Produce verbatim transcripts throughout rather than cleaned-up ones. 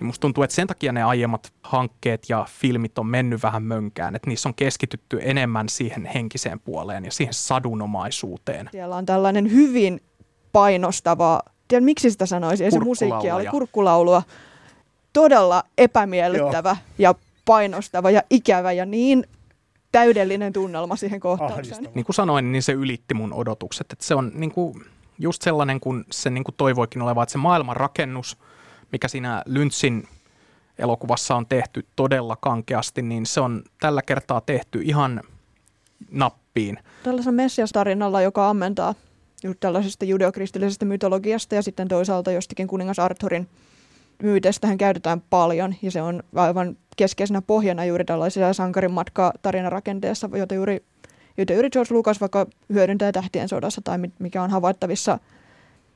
Musta tuntuu, että sen takia ne aiemmat hankkeet ja filmit on mennyt vähän mönkään, että niissä on keskitytty enemmän siihen henkiseen puoleen ja siihen sadunomaisuuteen. Siellä on tällainen hyvin painostava, tiedän miksi sitä sanoisi, ei se musiikkia, oli kurkkulaulua, todella epämiellyttävä Joo. ja painostava ja ikävä ja niin täydellinen tunnelma siihen kohtaukseen. Niin kuin sanoin, niin se ylitti mun odotukset, että se on niin kuin just sellainen kuin se niin kuin toivoikin oleva, että se maailmanrakennus, mikä siinä Lynchin elokuvassa on tehty todella kankeasti, niin se on tällä kertaa tehty ihan nappiin. Tällaisella Messias-tarinalla, joka ammentaa tällaisesta judeokristillisestä mytologiasta ja sitten toisaalta jostakin kuningas Arthurin myytestähän käytetään paljon ja se on aivan keskeisenä pohjana juuri tällaisella sankarin matkatarina-rakenteessa, jota juuri, jota juuri George Lucas vaikka hyödyntää Tähtien sodassa tai mikä on havaittavissa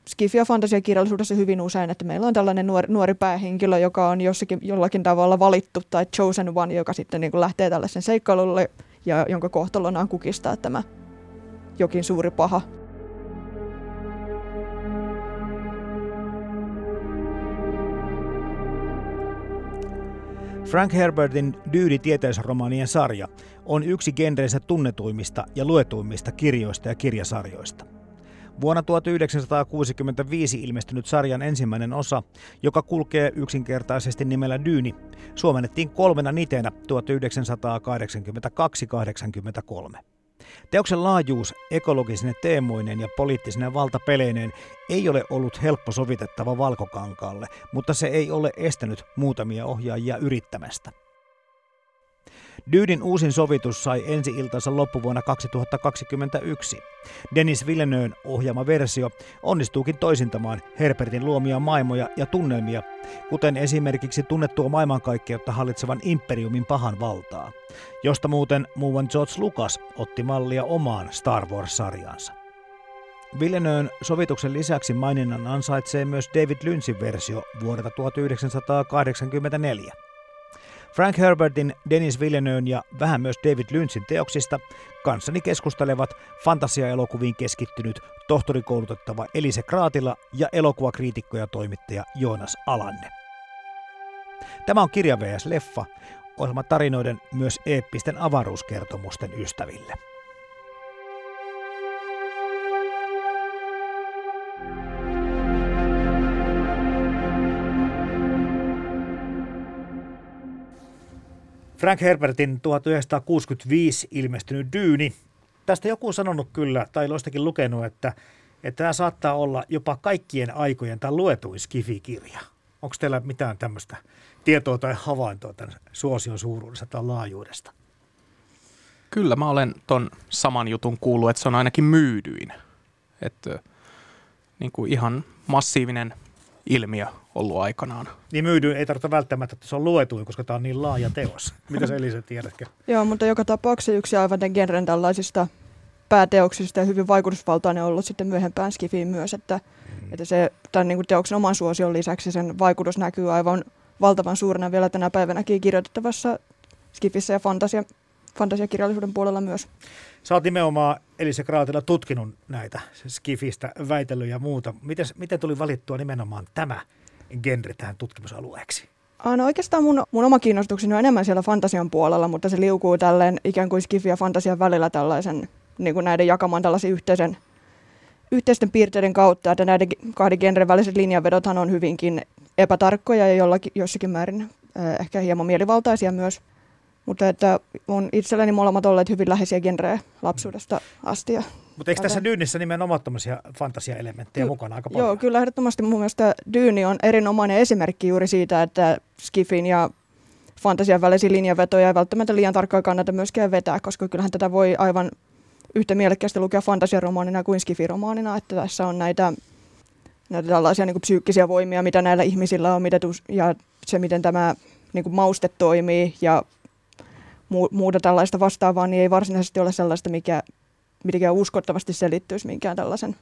skifi- ja fantasiakirjallisuudessa hyvin usein, että meillä on tällainen nuori, nuori päähenkilö, joka on jossakin jollakin tavalla valittu tai chosen one, joka sitten niin kuin lähtee tällaisen seikkailulle ja jonka kohtalona on kukistaa tämä jokin suuri paha. Frank Herbertin Dyyni tieteisromaanien sarja on yksi genreensä tunnetuimmista ja luetuimmista kirjoista ja kirjasarjoista. Vuonna tuhatyhdeksänsataakuusikymmentäviisi ilmestynyt sarjan ensimmäinen osa, joka kulkee yksinkertaisesti nimellä Dyyni, suomennettiin kolmena niteenä tuhatyhdeksänsataakahdeksankymmentäkaksi kahdeksankymmentäkolme. Teoksen laajuus ekologisine teemoineen ja poliittisine valtapeleineen ei ole ollut helppo sovitettava valkokankaalle, mutta se ei ole estänyt muutamia ohjaajia yrittämästä. Dyynin uusin sovitus sai ensi-iltansa loppuvuonna kaksituhattakaksikymmentäyksi. Denis Villeneuven ohjaama versio onnistuukin toisintamaan Herbertin luomia maailmoja ja tunnelmia, kuten esimerkiksi tunnettua maailmankaikkeutta hallitsevan Imperiumin pahan valtaa, josta muuten muuan George Lucas otti mallia omaan Star Wars-sarjaansa. Villeneuven sovituksen lisäksi maininnan ansaitsee myös David Lynchin versio vuodelta tuhatyhdeksänsataakahdeksankymmentäneljä. Frank Herbertin, Denis Villeneuven ja vähän myös David Lynchin teoksista kanssani keskustelevat fantasiaelokuviin keskittynyt tohtorikoulutettava Elise Kraatila ja elokuvakriitikko ja toimittaja Joonas Alanne. Tämä on Kirja versus leffa, ohjelma tarinoiden myös eeppisten avaruuskertomusten ystäville. Frank Herbertin tuhatyhdeksänsataakuusikymmentäviisi ilmestynyt Dyyni. Tästä joku on sanonut kyllä, tai jostakin lukenut, että, että tämä saattaa olla jopa kaikkien aikojen tai luetuin skifikirja. Onko teillä mitään tämmöistä tietoa tai havaintoa tämän suosion suuruudesta tai laajuudesta? Kyllä, mä olen ton saman jutun kuullut, että se on ainakin myydyin. Että niin kuin ihan massiivinen ilmiö ollut aikanaan. Niin myydyin ei tarvita välttämättä, että se on luetuin, koska tämä on niin laaja teos. Mitä sä Elise tiedätkö? Joo, mutta joka tapauksessa yksi aivan tämän genren tällaisista pääteoksista ja hyvin vaikutusvaltainen ollut sitten myöhempään skifiin myös, että, mm. että se tämän niin kuin teoksen oman suosion lisäksi sen vaikutus näkyy aivan valtavan suurena vielä tänä päivänäkin kirjoitettavassa skifissä ja fantasia, fantasiakirjallisuuden puolella myös. Sä oot nimenomaan Elise Kraatila tutkinut näitä skifistä, väitellyt ja muuta. Mites, miten tuli valittua nimenomaan tämä genre tähän tutkimusalueeksi? No oikeastaan mun, mun oma kiinnostukseni on enemmän siellä fantasian puolella, mutta se liukuu tälleen ikään kuin skifi ja fantasian välillä tällaisen, niin kuin näiden jakamaan tällaisen yhteisen, yhteisten piirteiden kautta, että näiden kahden genren väliset linjanvedothan on hyvinkin epätarkkoja ja jollakin, jossakin määrin äh, ehkä hieman mielivaltaisia myös. Mutta että on itselleni molemmat olleet hyvin läheisiä genrejä lapsuudesta asti. Mutta eikö tässä Dyynissä nimenomaan tämmöisiä fantasiaelementtejä Ky- mukana aika paljon? Joo, kyllä ehdottomasti mun mielestä Dyyni on erinomainen esimerkki juuri siitä, että skifin ja fantasian välisiä linjanvetoja ei välttämättä liian tarkkaan kannata myöskään vetää, koska kyllähän tätä voi aivan yhtä mielekkäästi lukea fantasiaromaanina kuin skifiromaanina, että tässä on näitä, näitä tällaisia niin kuin psyykkisiä voimia, mitä näillä ihmisillä on, mitä tus- ja se, miten tämä niin kuin mauste toimii ja muuta tällaista vastaavaa, niin ei varsinaisesti ole sellaista, mikä mitenkään uskottavasti selittyisi minkään tällaisen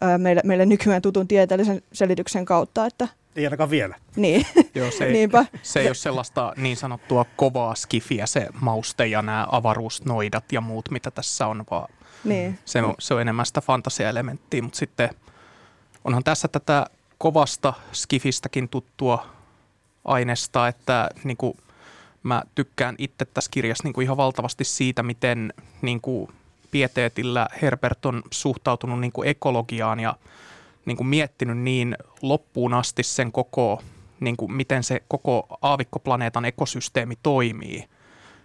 ää, meille, meille nykyään tutun tieteellisen selityksen kautta. Että ei ainakaan vielä. Niin. Joo, se, ei, se ei ole sellaista niin sanottua kovaa skifiä, se mauste ja nämä avaruusnoidat ja muut, mitä tässä on, vaan niin. se, on, se on enemmän sitä fantasiaelementtiä, mutta sitten onhan tässä tätä kovasta skifistäkin tuttua aineesta, että niin kuin mä tykkään itse tässä kirjassa niin kuin ihan valtavasti siitä, miten niin kuin pieteetillä Herbert on suhtautunut niin kuin ekologiaan ja niin kuin miettinyt niin loppuun asti sen koko, niin kuin miten se koko aavikkoplaneetan ekosysteemi toimii.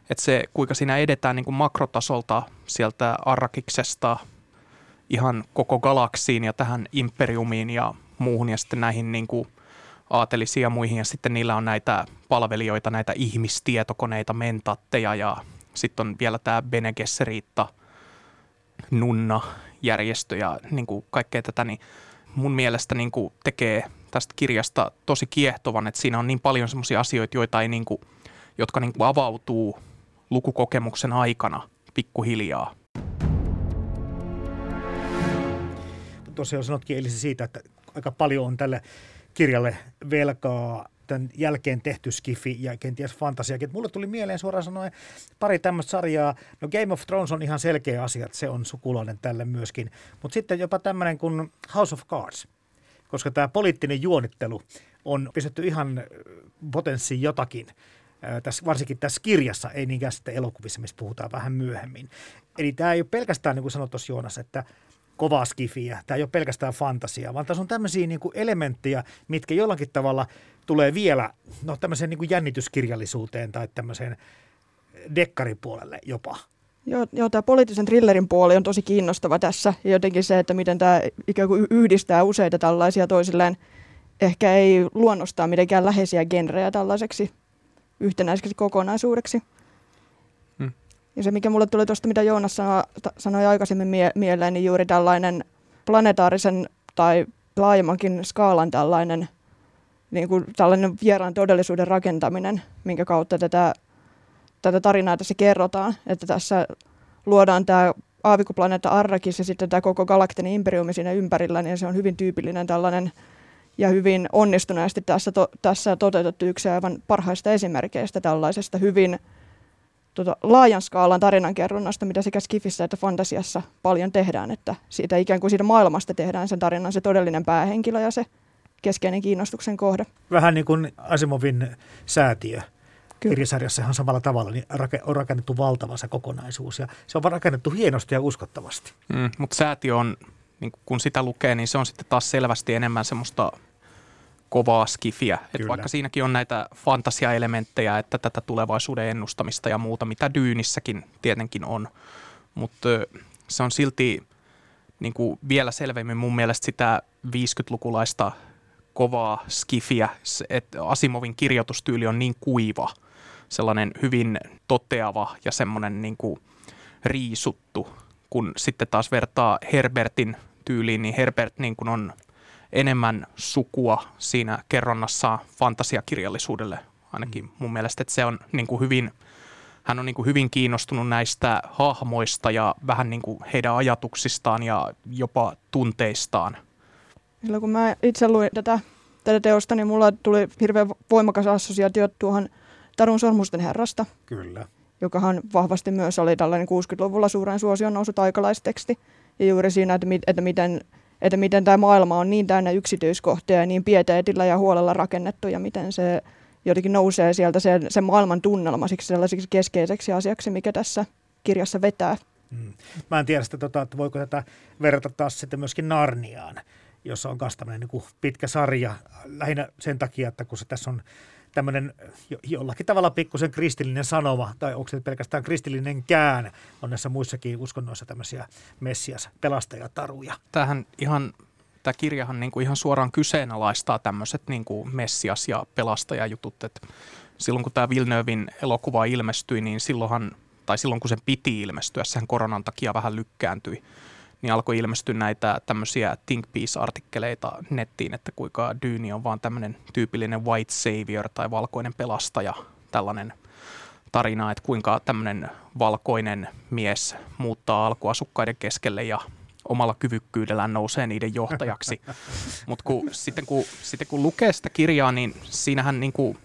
Että se, kuinka siinä edetään niin kuin makrotasolta sieltä Arrakiksesta ihan koko galaksiin ja tähän imperiumiin ja muuhun ja sitten näihin niin kuin aatelisiin ja muihin. Ja sitten niillä on näitä palvelijoita, näitä ihmistietokoneita, mentatteja ja sitten on vielä tämä Bene Gesseritta, nunna, järjestö ja niin kuin kaikkea tätä, niin mun mielestä niin kuin tekee tästä kirjasta tosi kiehtovan, että siinä on niin paljon semmoisia asioita, joita ei niin kuin, jotka niin kuin avautuu lukukokemuksen aikana pikkuhiljaa. Tosiaan sanotkin Elise siitä, että aika paljon on tälle kirjalle velkaa tämän jälkeen tehty skifi ja kenties fantasiakin. Mulle tuli mieleen suoraan sanoen pari tämmöistä sarjaa. No Game of Thrones on ihan selkeä asia, että se on sukulainen tälle myöskin. Mutta sitten jopa tämmöinen kuin House of Cards, koska tämä poliittinen juonittelu on pistetty ihan potenssiin jotakin. Tässä, varsinkin tässä kirjassa, ei niinkään sitten elokuvissa, missä puhutaan vähän myöhemmin. Eli tämä ei ole pelkästään, niin kuin sanoi tuossa Joonas, että kovaa skifiä. Tämä ei ole pelkästään fantasiaa, vaan tässä on tämmöisiä niin kuin elementtejä, mitkä jollakin tavalla tulee vielä no, tämmöiseen niin kuin jännityskirjallisuuteen tai tämmöiseen dekkaripuolelle jopa. Joo, joo, tämä poliittisen thrillerin puoli on tosi kiinnostava tässä. Ja jotenkin se, että miten tämä ikään kuin yhdistää useita tällaisia toisilleen. Ehkä ei luonnostaan mitenkään läheisiä genrejä tällaiseksi yhtenäiseksi kokonaisuudeksi. Hmm. Ja se, mikä mulle tuli tuosta, mitä Joonas sanoi, ta, sanoi aikaisemmin mie- mieleen, niin juuri tällainen planetaarisen tai laajemmankin skaalan tällainen, niin kuin tällainen vieraan todellisuuden rakentaminen, minkä kautta tätä, tätä tarinaa tässä kerrotaan. Että tässä luodaan tämä aavikkoplaneetta Arrakis ja sitten tämä koko galaktinen imperiumi siinä ympärillä, niin se on hyvin tyypillinen tällainen ja hyvin onnistuneesti tässä, to, tässä toteutettu yksi aivan parhaista esimerkkeistä tällaisesta hyvin tota, laajan skaalan tarinankerronnasta, mitä sekä skifissä että fantasiassa paljon tehdään. Että siitä ikään kuin siitä maailmasta tehdään sen tarinan se todellinen päähenkilö ja se keskeinen kiinnostuksen kohde. Vähän niin kuin Asimovin säätiö. Kyllä. Kirjasarjassahan samalla tavalla niin on rakennettu valtava se kokonaisuus ja se on rakennettu hienosti ja uskottavasti. Mm, mutta säätiö on, niin kun sitä lukee, niin se on sitten taas selvästi enemmän semmoista kovaa skifiä. Että vaikka siinäkin on näitä fantasiaelementtejä, että tätä tulevaisuuden ennustamista ja muuta, mitä Dyynissäkin tietenkin on. Mutta se on silti niin kuin vielä selvemmin mun mielestä sitä viisikymmentälukulaista kovaa skifiä, että Asimovin kirjoitustyyli on niin kuiva, sellainen hyvin toteava ja semmoinen niin kuin riisuttu. Kun sitten taas vertaa Herbertin tyyliin, niin Herbert niin kuin on enemmän sukua siinä kerronnassaan fantasiakirjallisuudelle ainakin mun mielestä, että se on niin kuin hyvin, hän on niin kuin hyvin kiinnostunut näistä hahmoista ja vähän niin kuin heidän ajatuksistaan ja jopa tunteistaan. Silloin kun mä itse luin tätä, tätä teosta, niin mulla tuli hirveän voimakas assosiaatio tuohon Tarun sormusten herrasta. Kyllä. Jokahan vahvasti myös oli tällainen kuusikymmentäluvulla suuren suosion noussut aikalaisteksti. Ja juuri siinä, että, mit, että, miten, että miten tämä maailma on niin täynnä yksityiskohtia ja niin pieteetillä ja huolella rakennettu, ja miten se jotenkin nousee sieltä sen, sen maailman tunnelma siksi sellaiseksi keskeiseksi asiaksi, mikä tässä kirjassa vetää. Mm. Mä en tiedä sitä, tota, että voiko tätä verrata taas sitten myöskin Narniaan, jossa on myös tämmöinen niin kuin pitkä sarja, lähinnä sen takia, että kun se tässä on tämmöinen jollakin tavalla pikkusen kristillinen sanoma, tai onko se pelkästään kristillinenkään, on näissä muissakin uskonnoissa tämmöisiä messias-pelastajataruja. Tämähän ihan, tämä kirjahan niin kuin ihan suoraan kyseenalaistaa tämmöiset niin kuin messias- ja pelastajajutut, että silloin kun tämä Villeneuven elokuva ilmestyi, niin silloinhan, tai silloin kun sen piti ilmestyä, sehän koronan takia vähän lykkääntyi, niin alkoi ilmestyä näitä tämmöisiä think piece-artikkeleita nettiin, että kuinka Dyyni on vaan tämmöinen tyypillinen white savior tai valkoinen pelastaja, tällainen tarina, että kuinka tämmöinen valkoinen mies muuttaa alkuasukkaiden keskelle ja omalla kyvykkyydellään nousee niiden johtajaksi. Mutta sitten, kun, sitten kun lukee sitä kirjaa, niin siinähän niinku,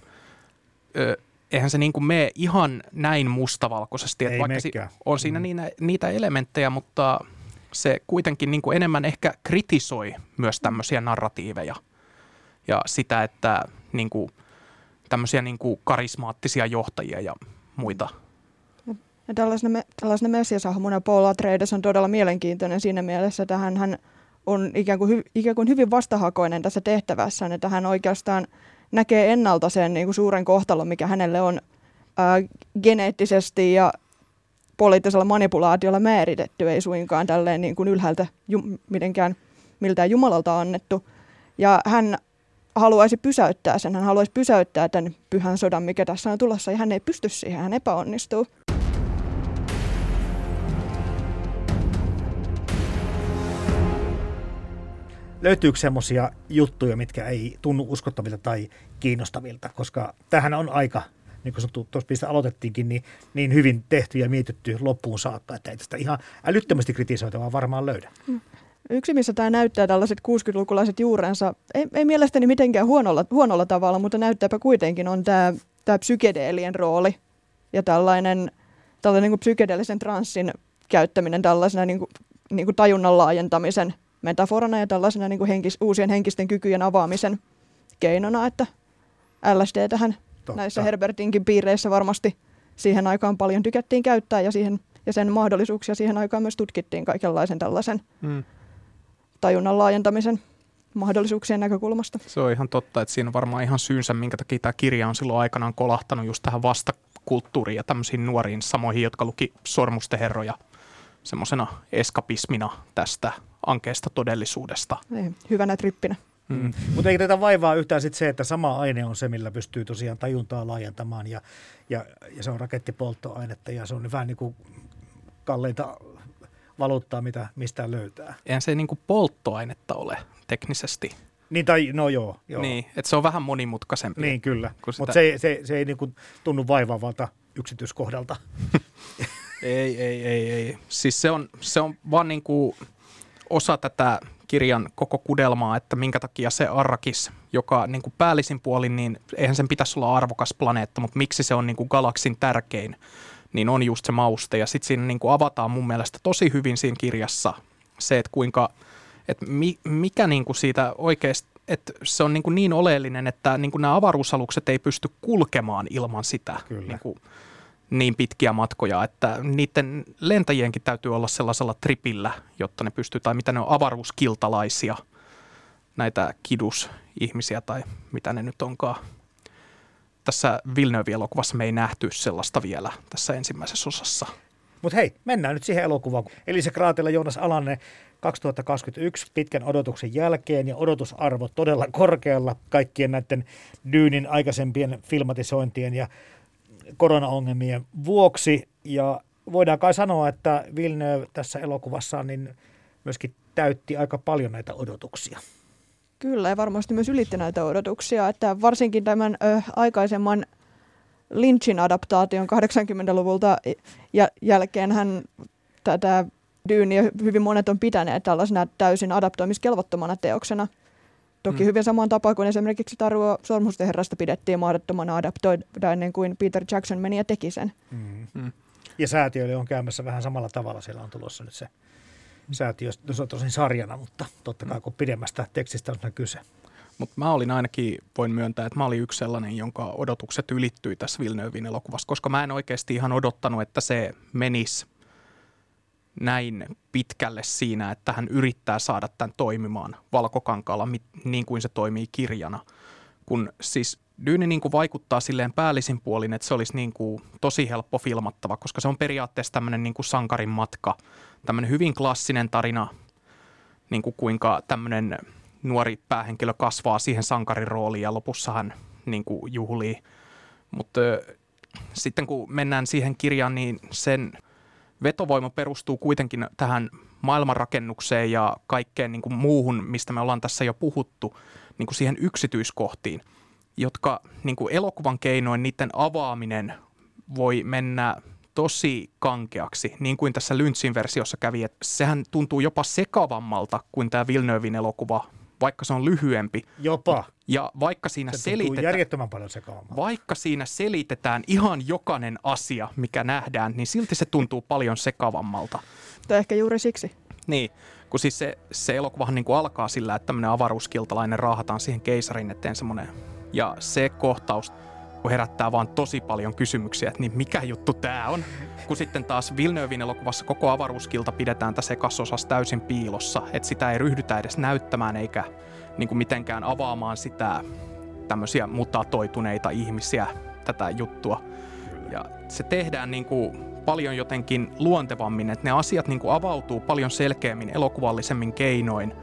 ö, eihän se niinku mene ihan näin mustavalkoisesti. Et vaikka si- on siinä mm. niitä, niitä elementtejä, mutta se kuitenkin niinku enemmän ehkä kritisoi myös tämmöisiä narratiiveja ja sitä, että niinku, tämmöisiä niinku karismaattisia johtajia ja muita. Ja tällaisena, tällaisena messiasahmona Paul Atreides on todella mielenkiintoinen siinä mielessä, että hän, hän on ikään kuin, ikään kuin hyvin vastahakoinen tässä tehtävässään, että hän oikeastaan näkee ennalta sen niin kuin suuren kohtalon, mikä hänelle on ää, geneettisesti ja poliittisella manipulaatiolla määritetty, ei suinkaan tälleen niin kuin ylhäältä ju- mitenkään miltään Jumalalta annettu. Ja hän haluaisi pysäyttää sen, hän haluaisi pysäyttää tämän pyhän sodan, mikä tässä on tulossa, ja hän ei pysty siihen, hän epäonnistuu. Löytyykö semmoisia juttuja, mitkä ei tunnu uskottavilta tai kiinnostavilta? Koska tämähän on aika, niin kuin tuossa mistä aloitettiinkin, niin, niin hyvin tehty ja mietitty loppuun saakka, että ei tästä ihan älyttömästi kritisoitavaa varmaan löydä. Yksi, missä tämä näyttää tällaiset kuusikymmentälukulaiset juurensa, ei, ei mielestäni mitenkään huonolla, huonolla tavalla, mutta näyttääpä kuitenkin, on tämä, tämä psykedeelien rooli ja tällainen, tällainen niin kuin psykedeellisen transsin käyttäminen tällaisena niin kuin, niin kuin tajunnan laajentamisen metaforana ja tällaisena niin kuin henkis, uusien henkisten kykyjen avaamisen keinona, että L S D tähän Totta. Näissä Herbertinkin piireissä varmasti siihen aikaan paljon tykättiin käyttää ja, siihen, ja sen mahdollisuuksia siihen aikaan myös tutkittiin kaikenlaisen tällaisen mm. tajunnan laajentamisen mahdollisuuksien näkökulmasta. Se on ihan totta, että siinä on varmaan ihan syynsä, minkä takia tämä kirja on silloin aikanaan kolahtanut just tähän vastakulttuuriin ja tämmöisiin nuoriin samoihin, jotka luki Sormusten herroja semmoisena eskapismina tästä ankeesta todellisuudesta. Ei, hyvänä trippinä. Mm. Mutta ei tätä vaivaa yhtään sit se, että sama aine on se, millä pystyy tosiaan tajuntaa laajentamaan ja, ja, ja se on rakettipolttoainetta ja se on vähän niin kuin kalleinta valuuttaa, mitä mistään löytää. Eihän se niin kuin polttoainetta ole teknisesti. Niin tai, no joo. joo. Niin, että se on vähän monimutkaisempi. Niin kyllä, mutta se, se, se ei niin kuin tunnu vaivaavalta yksityiskohdalta. Ei, ei, ei, ei. Siis se on, se on vaan niin kuin osa tätä kirjan koko kudelmaa, että minkä takia se Arrakis, joka niin kuin päällisin puolin, niin eihän sen pitäisi olla arvokas planeetta, mutta miksi se on niin kuin galaksin tärkein, niin on just se mauste. Ja sitten siinä niin kuin avataan mun mielestä tosi hyvin siinä kirjassa se, että kuinka, että mi, mikä niin kuin siitä oikeasti, että se on niin kuin niin oleellinen, että niin kuin nämä avaruusalukset ei pysty kulkemaan ilman sitä. Kyllä. Niin kuin niin pitkiä matkoja, että niiden lentäjienkin täytyy olla sellaisella tripillä, jotta ne pystyy, tai mitä ne on avaruuskiltalaisia, näitä kidusihmisiä tai mitä ne nyt onkaan. Tässä Villeneuve-elokuvassa me ei nähty sellaista vielä tässä ensimmäisessä osassa. Mutta hei, mennään nyt siihen elokuvaan. Elise Kraatila, Joonas Alanne, kaksituhattakaksikymmentäyksi pitkän odotuksen jälkeen ja odotusarvo todella korkealla kaikkien näiden Dyynin aikaisempien filmatisointien ja koronaongelmien vuoksi, ja voidaan kai sanoa, että Villeneuve tässä elokuvassa niin myöskin täytti aika paljon näitä odotuksia. Kyllä, ja varmasti myös ylitti näitä odotuksia, että varsinkin tämän ö, aikaisemman Lynchin adaptaation kahdeksankymmentäluvulta jäl- jälkeen hän tätä Dyyniä hyvin monet on pitäneet tällaisena täysin adaptoimiskelvottomana teoksena. Toki hyvin samaan tapaan kuin esimerkiksi Tarun sormusten herrasta pidettiin mahdottomana adaptoida ennen kuin Peter Jackson meni ja teki sen. Mm-hmm. Ja säätiöille on käymässä vähän samalla tavalla. Siellä on tulossa nyt se säätiö, se on tosin sarjana, mutta totta kai kun pidemmästä tekstistä on kyse. Mutta mä olin ainakin, voin myöntää, että mä olin yksi sellainen, jonka odotukset ylittyi tässä Villeneuven elokuvassa, koska mä en oikeasti ihan odottanut, että se menisi näin pitkälle siinä, että hän yrittää saada tämän toimimaan valkokankaalla niin kuin se toimii kirjana. Kun siis Dyyni niin kuin vaikuttaa silleen päällisin puolin, että se olisi niin kuin tosi helppo filmattava, koska se on periaatteessa tämmöinen niin kuin sankarin matka, tämmöinen hyvin klassinen tarina, niin kuin kuinka tämmöinen nuori päähenkilö kasvaa siihen sankarin rooliin ja lopussa hän niin kuin juhlii. Mutta sitten kun mennään siihen kirjaan, niin sen vetovoima perustuu kuitenkin tähän maailmanrakennukseen ja kaikkeen niin kuin muuhun, mistä me ollaan tässä jo puhuttu, niin kuin siihen yksityiskohtiin, jotka niin kuin elokuvan keinoin niiden avaaminen voi mennä tosi kankeaksi, niin kuin tässä Lynchin versiossa kävi. Että sehän tuntuu jopa sekavammalta kuin tämä Villeneuven elokuva, vaikka se on lyhyempi. Jopa. Ja vaikka siinä, se selitetään, järjettömän paljon sekavammalta. Vaikka siinä selitetään ihan jokainen asia, mikä nähdään, niin silti se tuntuu paljon sekavammalta. Tai ehkä juuri siksi. Niin, kun siis se, se elokuvahan niin kuin alkaa sillä, että tämmöinen avaruuskiltalainen raahataan siihen keisarin eteen semmoinen. Ja se kohtaus herättää vaan tosi paljon kysymyksiä, että niin mikä juttu tää on? Kun sitten taas Villeneuven elokuvassa koko avaruuskilta pidetään tässä ekassa osassa täysin piilossa, että sitä ei ryhdytä edes näyttämään eikä niin kuin mitenkään avaamaan sitä tämmöisiä mutatoituneita ihmisiä, tätä juttua. Ja se tehdään niin kuin paljon jotenkin luontevammin, että ne asiat niin kuin avautuu paljon selkeämmin, elokuvallisemmin keinoin.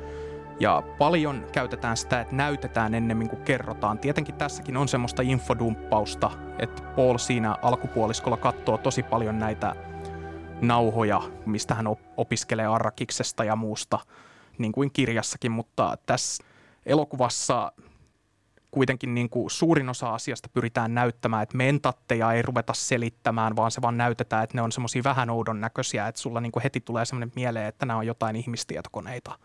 Ja paljon käytetään sitä, että näytetään ennemmin kuin kerrotaan. Tietenkin tässäkin on semmoista infodumppausta, että Paul siinä alkupuoliskolla katsoo tosi paljon näitä nauhoja, mistä hän opiskelee Arrakiksesta ja muusta, niin kuin kirjassakin. Mutta tässä elokuvassa kuitenkin niin kuin suurin osa asiasta pyritään näyttämään, että mentatteja ei ruveta selittämään, vaan se vaan näytetään, että ne on semmoisia vähän oudon näköisiä, että sulla niin kuin heti tulee semmoinen mieleen, että nämä on jotain ihmistietokoneita.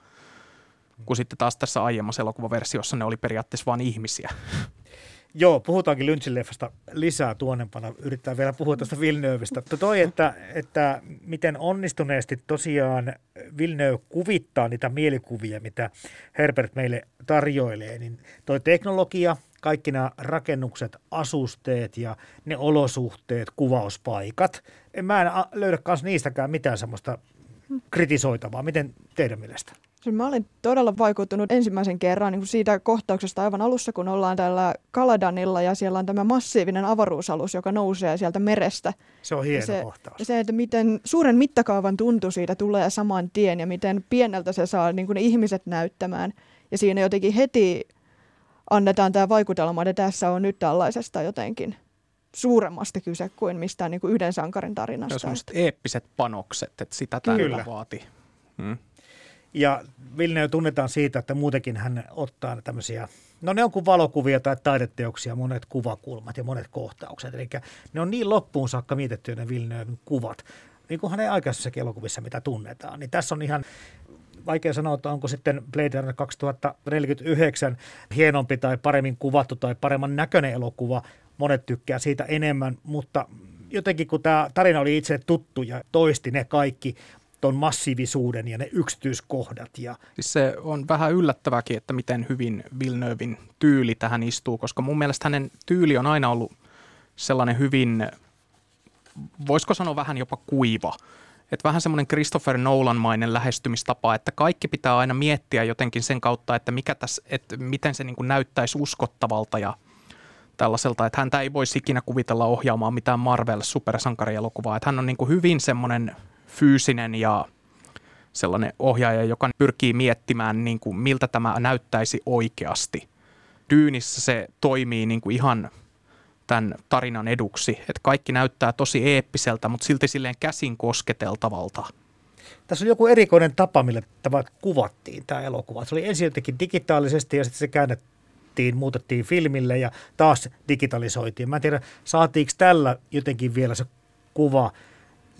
Kun sitten taas tässä aiemmassa elokuvaversiossa ne oli periaatteessa vain ihmisiä. Joo, puhutaankin Lynchin leffasta lisää tuonnempana. Yrittää vielä puhua tästä Villeneuvestä. Toi, että, että miten onnistuneesti tosiaan Villeneuve kuvittaa niitä mielikuvia, mitä Herbert meille tarjoilee, niin toi teknologia, kaikki nämä rakennukset, asusteet ja ne olosuhteet, kuvauspaikat. Mä en löydä kanssa niistäkään mitään semmoista kritisoitavaa. Miten teidän mielestä? Siis mä olin todella vaikuttunut ensimmäisen kerran niin kuin siitä kohtauksesta aivan alussa, kun ollaan täällä Kaladanilla ja siellä on tämä massiivinen avaruusalus, joka nousee sieltä merestä. Se on hieno se, kohtaus. Se, että miten suuren mittakaavan tuntu siitä tulee saman tien ja miten pieneltä se saa niin kuin ne ihmiset näyttämään. Ja siinä jotenkin heti annetaan tämä vaikutelma, että tässä on nyt tällaisesta jotenkin suuremmasta kyse kuin mistään niin kuin yhden sankarin tarinasta. Jos on sellaiset eeppiset panokset, että sitä täällä vaatii. Hmm. Ja Villeneuve tunnetaan siitä, että muutenkin hän ottaa tämmöisiä, no ne on kuin valokuvia tai taideteoksia, monet kuvakulmat ja monet kohtaukset. Eli ne on niin loppuun saakka mietittyjä ne Villeneuven kuvat, niin kuin hänen aikaisissakin elokuvissa, mitä tunnetaan. Niin tässä on ihan vaikea sanoa, että onko sitten Blade Runner kaksituhattaneljäkymmentäyhdeksän hienompi tai paremmin kuvattu tai paremman näköinen elokuva. Monet tykkää siitä enemmän, mutta jotenkin kun tämä tarina oli itse tuttu ja toisti ne kaikki tuon massiivisuuden ja ne yksityiskohdat. Ja siis se on vähän yllättäväkin, että miten hyvin Villeneuven tyyli tähän istuu, koska mun mielestä hänen tyyli on aina ollut sellainen hyvin, voisiko sanoa vähän jopa kuiva. Että vähän semmoinen Christopher Nolan-mainen lähestymistapa, että kaikki pitää aina miettiä jotenkin sen kautta, että, mikä tässä, että miten se niin kuin näyttäisi uskottavalta ja tällaiselta, että häntä ei voisi ikinä kuvitella ohjaamaan mitään Marvel-supersankarielokuvaa. Että hän on niin kuin hyvin semmoinen fyysinen ja sellainen ohjaaja, joka pyrkii miettimään, niin kuin, miltä tämä näyttäisi oikeasti. Dyynissä se toimii niin kuin ihan tämän tarinan eduksi, että kaikki näyttää tosi eeppiseltä, mutta silti silleen käsin kosketeltavalta. Tässä on joku erikoinen tapa, millä tämä kuvattiin, tämä elokuva. Se oli ensin jotenkin digitaalisesti ja sitten se käännettiin, muutettiin filmille ja taas digitalisoitiin. Mä en tiedä, saatiinko tällä jotenkin vielä se kuva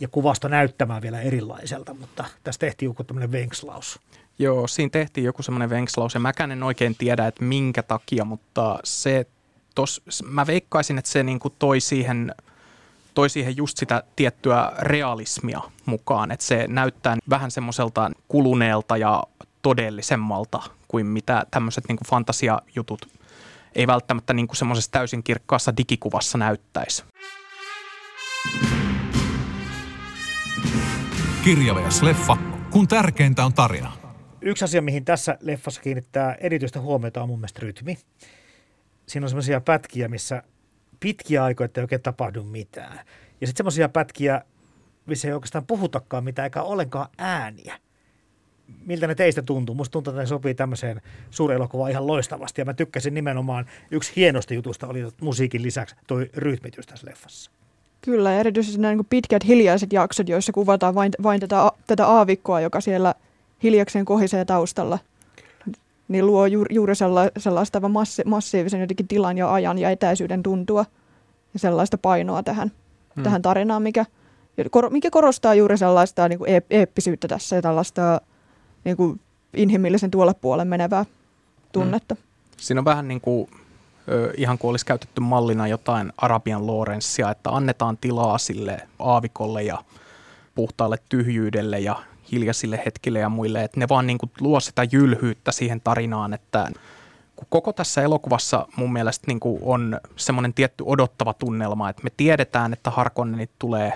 ja kuvasta näyttämään vielä erilaiselta, mutta tässä tehtiin joku tämmöinen venkslaus. Joo, siinä tehtiin joku semmoinen venkslaus, ja mäkään en oikein tiedä, että minkä takia, mutta se tos, mä veikkaisin, että se niinku toi, siihen, toi siihen just sitä tiettyä realismia mukaan, että se näyttää vähän semmoiselta kuluneelta ja todellisemmalta kuin mitä tämmöiset niinku fantasiajutut ei välttämättä niinku semmoisessa täysin kirkkaassa digikuvassa näyttäisi. Kirjava ja leffa, kun tärkeintä on tarina. Yksi asia, mihin tässä leffassa kiinnittää erityistä huomiota, on mun mielestä rytmi. Siinä on semmoisia pätkiä, missä pitkiä aikoja ei oikein tapahdu mitään. Ja sitten semmoisia pätkiä, missä ei oikeastaan puhutakaan mitään, eikä ollenkaan ääniä. Miltä ne teistä tuntuu? Musta tuntuu, että ne sopii tämmöiseen suurelokuvaan ihan loistavasti. Ja mä tykkäsin nimenomaan, yksi hienosta jutusta oli musiikin lisäksi toi rytmitys tässä leffassa. Kyllä, ja erityisesti nämä niin kuin pitkät hiljaiset jaksot, joissa kuvataan vain, vain tätä, tätä aavikkoa, joka siellä hiljakseen kohisee taustalla, niin luo juuri, juuri sellaista massi, massiivisen jotenkin tilan ja ajan ja etäisyyden tuntua ja sellaista painoa tähän, hmm. tähän tarinaan, mikä, mikä korostaa juuri sellaista niin kuin eeppisyyttä tässä ja tällaista niin kuin inhimillisen tuolle puolen menevää tunnetta. Hmm. Siinä on vähän niin kuin ihan kuin olisi käytetty mallina jotain Arabian Lawrencea, että annetaan tilaa sille aavikolle ja puhtaalle tyhjyydelle ja hiljaisille hetkille ja muille, että ne vaan niin kuin luo sitä jylhyyttä siihen tarinaan, että koko tässä elokuvassa mun mielestä niin kuin on semmoinen tietty odottava tunnelma, että me tiedetään, että Harkonnenit tulee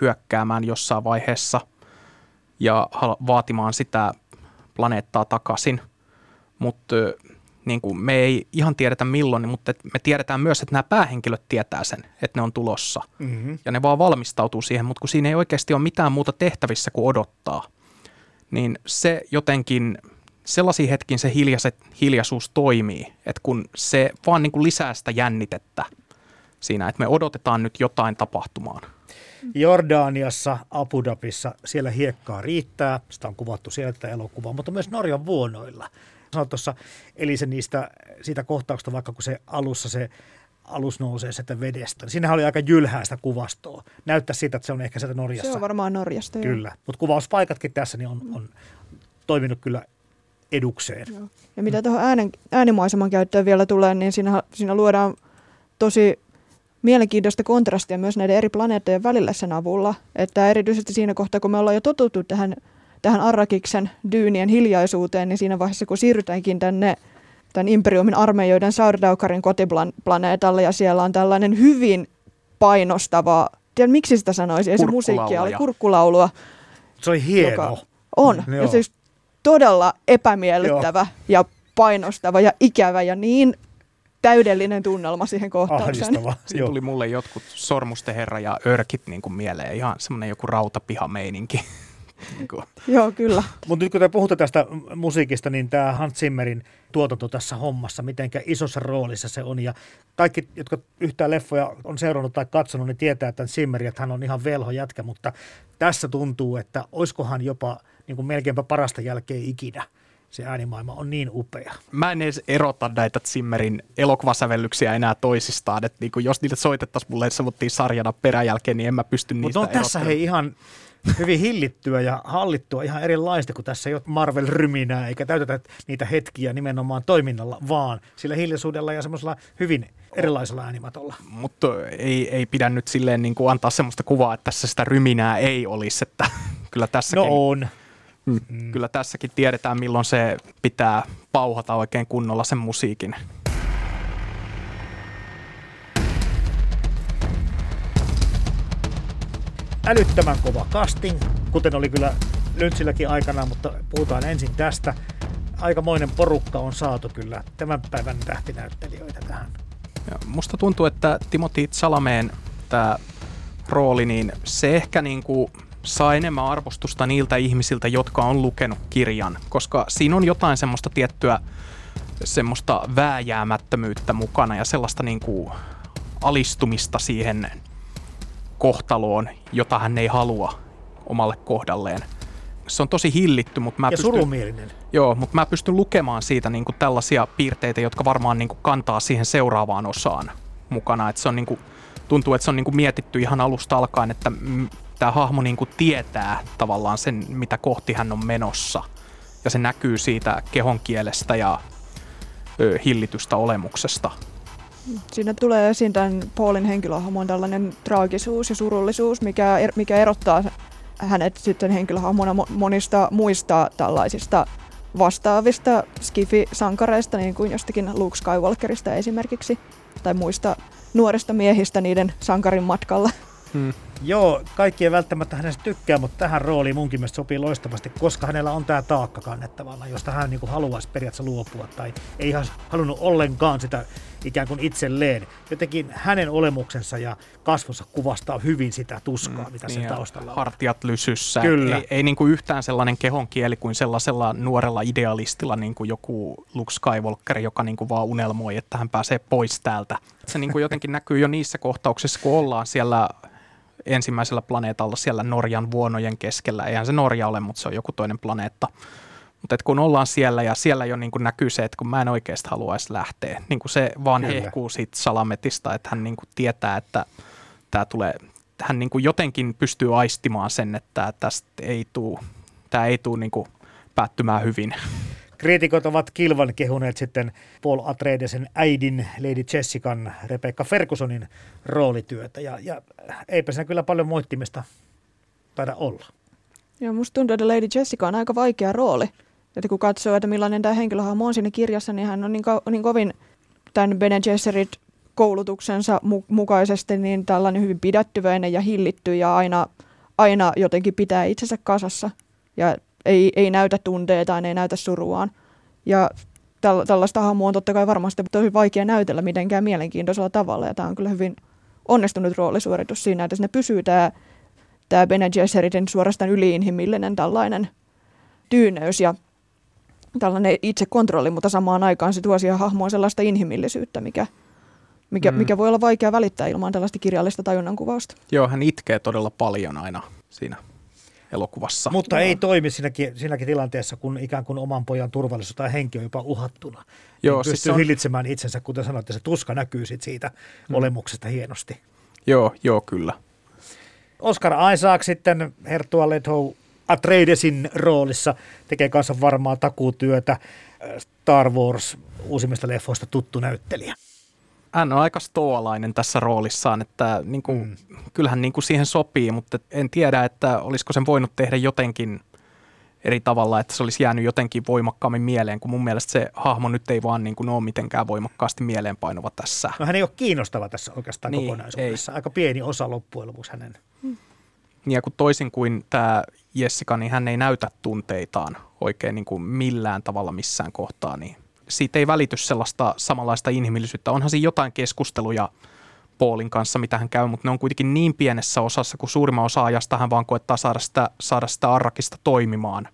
hyökkäämään jossain vaiheessa ja vaatimaan sitä planeettaa takaisin, mutta niin kuin me ei ihan tiedetä milloin, mutta me tiedetään myös, että nämä päähenkilöt tietää sen, että ne on tulossa. Mm-hmm. Ja ne vaan valmistautuu siihen, mutta kun siinä ei oikeasti ole mitään muuta tehtävissä kuin odottaa, niin se jotenkin, sellaisiin hetkiin se hiljaiset, hiljaisuus toimii, että kun se vaan niin kuin lisää sitä jännitettä siinä, että me odotetaan nyt jotain tapahtumaan. Jordaniassa, Abu Dhabissa, siellä hiekkaa riittää, sitä on kuvattu sieltä elokuvaa, mutta myös Norjan vuonoilla. Sanoit tuossa Elise niistä, siitä kohtauksesta, vaikka kun se alussa se alus nousee sieltä vedestä. Siinähän oli aika jylhää sitä kuvastoa. Näyttää siitä, että se on ehkä sieltä Norjassa. Se on varmaan Norjasta. Kyllä, mutta kuvauspaikatkin tässä niin on, on toiminut kyllä edukseen. Joo. Ja mitä tuohon äänen, äänimaiseman käyttöön vielä tulee, niin siinä, siinä luodaan tosi mielenkiintoista kontrastia myös näiden eri planeettojen välillä sen avulla. Että erityisesti siinä kohtaa, kun me ollaan jo totuttu tähän tähän Arrakiksen dyynien hiljaisuuteen, niin siinä vaiheessa, kun siirrytäänkin tänne tämän Imperiumin armeijoiden Saurdaukarin kotiplaneetalle, ja siellä on tällainen hyvin painostava, tiedän miksi sitä sanoisi, ei se musiikkia, oli kurkkulaulua. Se on hieno. On, mm, ja se on todella epämiellyttävä joo. ja painostava ja ikävä ja niin täydellinen tunnelma siihen kohtaukseen. Siinä tuli mulle jotkut sormusten herra ja örkit niin kuin mieleen, ihan semmoinen joku rautapihameininki. Joo, kyllä. Mutta nyt kun te puhutte tästä musiikista, niin tämä Hans Zimmerin tuotanto tässä hommassa, mitenkä isossa roolissa se on. Ja kaikki, jotka yhtään leffoja on seurannut tai katsonut, niin tietää tämän Zimmerin, että hän on ihan velho jätkä. Mutta tässä tuntuu, että oiskohan jopa niin kuin melkeinpä parasta jälkeen ikinä. Se äänimaailma on niin upea. Mä en edes erota näitä Zimmerin elokuvasävellyksiä enää toisistaan. Että niinku jos niitä soitettaisiin mulle, että savuttiin sarjana peräjälkeen, niin en mä pysty niistä erottamaan. Mutta on tässä hei ihan hyvin hillittyä ja hallittua ihan erilaista, kun tässä ei ole Marvel-ryminää, eikä täytetä niitä hetkiä nimenomaan toiminnalla, vaan sillä hiljaisuudella ja semmoisella hyvin erilaisella äänimatolla. Mutta ei, ei pidä nyt silleen niin kuin antaa semmoista kuvaa, että tässä sitä ryminää ei olisi, että kyllä tässäkin, no on. Mm, kyllä tässäkin tiedetään, milloin se pitää pauhata oikein kunnolla sen musiikin. Älyttömän kova casting, kuten oli kyllä Lyncilläkin aikana, mutta puhutaan ensin tästä. Aikamoinen porukka on saatu kyllä tämän päivän tähtinäyttelijöitä tähän. Ja musta tuntuu, että Timothée Chalametin tämä rooli, niin se ehkä niin kuin saa enemmän arvostusta niiltä ihmisiltä, jotka on lukenut kirjan, koska siinä on jotain semmoista tiettyä semmoista vääjäämättömyyttä mukana ja sellaista niin kuin alistumista siihen kohtaloon, jota hän ei halua omalle kohdalleen. Se on tosi hillitty, mutta mä, pystyn, joo, mutta mä pystyn lukemaan siitä niin kuin tällaisia piirteitä, jotka varmaan niin kuin kantaa siihen seuraavaan osaan mukana. Et se on, niin kuin, tuntuu, että se on niin kuin mietitty ihan alusta alkaen, että m- tämä hahmo niin kuin tietää tavallaan sen, mitä kohti hän on menossa. Ja se näkyy siitä kehonkielestä ja ö, hillitystä olemuksesta. Siinä tulee esiin tämän Paulin henkilöhahmon tällainen traagisuus ja surullisuus, mikä, er, mikä erottaa hänet sitten henkilöhahmona monista muista tällaisista vastaavista skifi-sankareista, niin kuin jostakin Luke Skywalkerista esimerkiksi, tai muista nuorista miehistä niiden sankarin matkalla. Hmm. Joo, kaikki ei välttämättä hänestä tykkää, mutta tähän rooliin munkin mielestä sopii loistavasti, koska hänellä on tämä taakka kannettavana, josta hän niin kuin haluaisi periaatteessa luopua tai ei ihan halunnut ollenkaan sitä ikään kuin itselleen. Jotenkin hänen olemuksensa ja kasvonsa kuvastaa hyvin sitä tuskaa, mm, mitä sen taustalla on. Hartiat lysyssä. Kyllä. Ei, ei niin kuin yhtään sellainen kehonkieli kuin sellaisella nuorella idealistilla niin kuin joku Luke Skywalker, joka niin kuin vaan unelmoi, että hän pääsee pois täältä. Se niin kuin jotenkin näkyy jo niissä kohtauksissa, kun ollaan siellä ensimmäisellä planeetalla siellä Norjan vuonojen keskellä. Eihän se Norja ole, mutta se on joku toinen planeetta. Mutta kun ollaan siellä ja siellä jo niin kuin näkyy se, että kun mä en oikeasti haluaisi lähteä, niin kuin se vaan Kyllä. hehkuu siitä Chalametista, että hän niin kuin tietää, että tämä tulee, hän niin kuin jotenkin pystyy aistimaan sen, että tästä ei tule, tämä ei tule niin kuin päättymään hyvin. Kriitikot ovat kilvan kehuneet sitten Paul Atreidesen äidin, Lady Jessican, Rebecca Fergusonin roolityötä. Ja, ja eipä siinä kyllä paljon moittimista taida olla. Ja musta tuntuu, että Lady Jessica on aika vaikea rooli. Että kun katsoo, että millainen tämä henkilöhahmo on siinä kirjassa, niin hän on niin, ko- niin kovin tämän Bene Gesserit koulutuksensa mu- mukaisesti niin tällainen hyvin pidättyväinen ja hillitty ja aina, aina jotenkin pitää itsensä kasassa. Ja ei, ei näytä tunteitaan, ei näytä suruaan. Ja täl- tällaista hahmoa on totta kai varmasti tosi vaikea näytellä mitenkään mielenkiintoisella tavalla. Ja tämä on kyllä hyvin onnistunut roolisuoritus siinä, että siinä pysyy tämä tämä Bene Gesseritin suorastaan yliinhimillinen tällainen tyyneys ja tällainen itsekontrolli, mutta samaan aikaan se tuo siihen hahmoon sellaista inhimillisyyttä, mikä, mikä, mm. mikä voi olla vaikea välittää ilman tällaista kirjallista tajunnankuvausta. Joo, hän itkee todella paljon aina siinä elokuvassa. Mutta no. ei toimi siinäkin, siinäkin tilanteessa, kun ikään kuin oman pojan turvallisuus tai henki on jopa uhattuna. Joo, niin pystyy siis on... hillitsemään itsensä, kuten sanoitte, se tuska näkyy sit siitä mm. olemuksesta hienosti. Joo, joo kyllä. Oscar Isaac sitten Hertua Ledhow Atreidesin roolissa tekee kanssa varmaa takuutyötä, Star Wars uusimmista leffoista tuttu näyttelijä. Hän on aika stoalainen tässä roolissaan, että niin kuin, mm. kyllähän niin kuin siihen sopii, mutta en tiedä, että olisiko sen voinut tehdä jotenkin eri tavalla, että se olisi jäänyt jotenkin voimakkaammin mieleen, kun mun mielestä se hahmo nyt ei vaan niin kuin ole mitenkään voimakkaasti mieleenpainuva tässä. No hän ei ole kiinnostava tässä oikeastaan niin, kokonaisuudessa. Ei. Aika pieni osa loppujen lopuksi hänen. Hmm. Ja kun toisin kuin tämä Jessica, niin hän ei näytä tunteitaan oikein niin kuin millään tavalla missään kohtaa. Niin siitä ei välity sellaista samanlaista inhimillisyyttä. Onhan siinä jotain keskusteluja Paulin kanssa, mitä hän käy, mutta ne on kuitenkin niin pienessä osassa, kun suurimman osa ajasta hän vaan koettaa saada sitä, saada sitä Arrakista toimimaan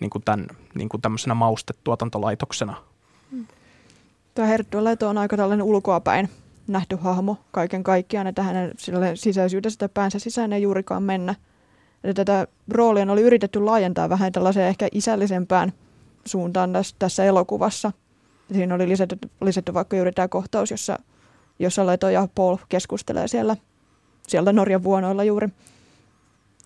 niin kuin tämän, niin kuin tämmöisenä maustetuotantolaitoksena. Tämä Hertua Ledhow on aika tällainen ulkoapäin nähty hahmo kaiken kaikkiaan, että hänen sisäisyydestä päänsä sisään ei juurikaan mennä. Eli tätä roolia oli yritetty laajentaa vähän tällaiseen ehkä isällisempään suuntaan tässä, tässä elokuvassa. Siinä oli lisätty, lisätty vaikka juuri tämä kohtaus, jossa jossa Ledhow ja Paul keskustelee siellä, siellä Norjan vuonoilla juuri.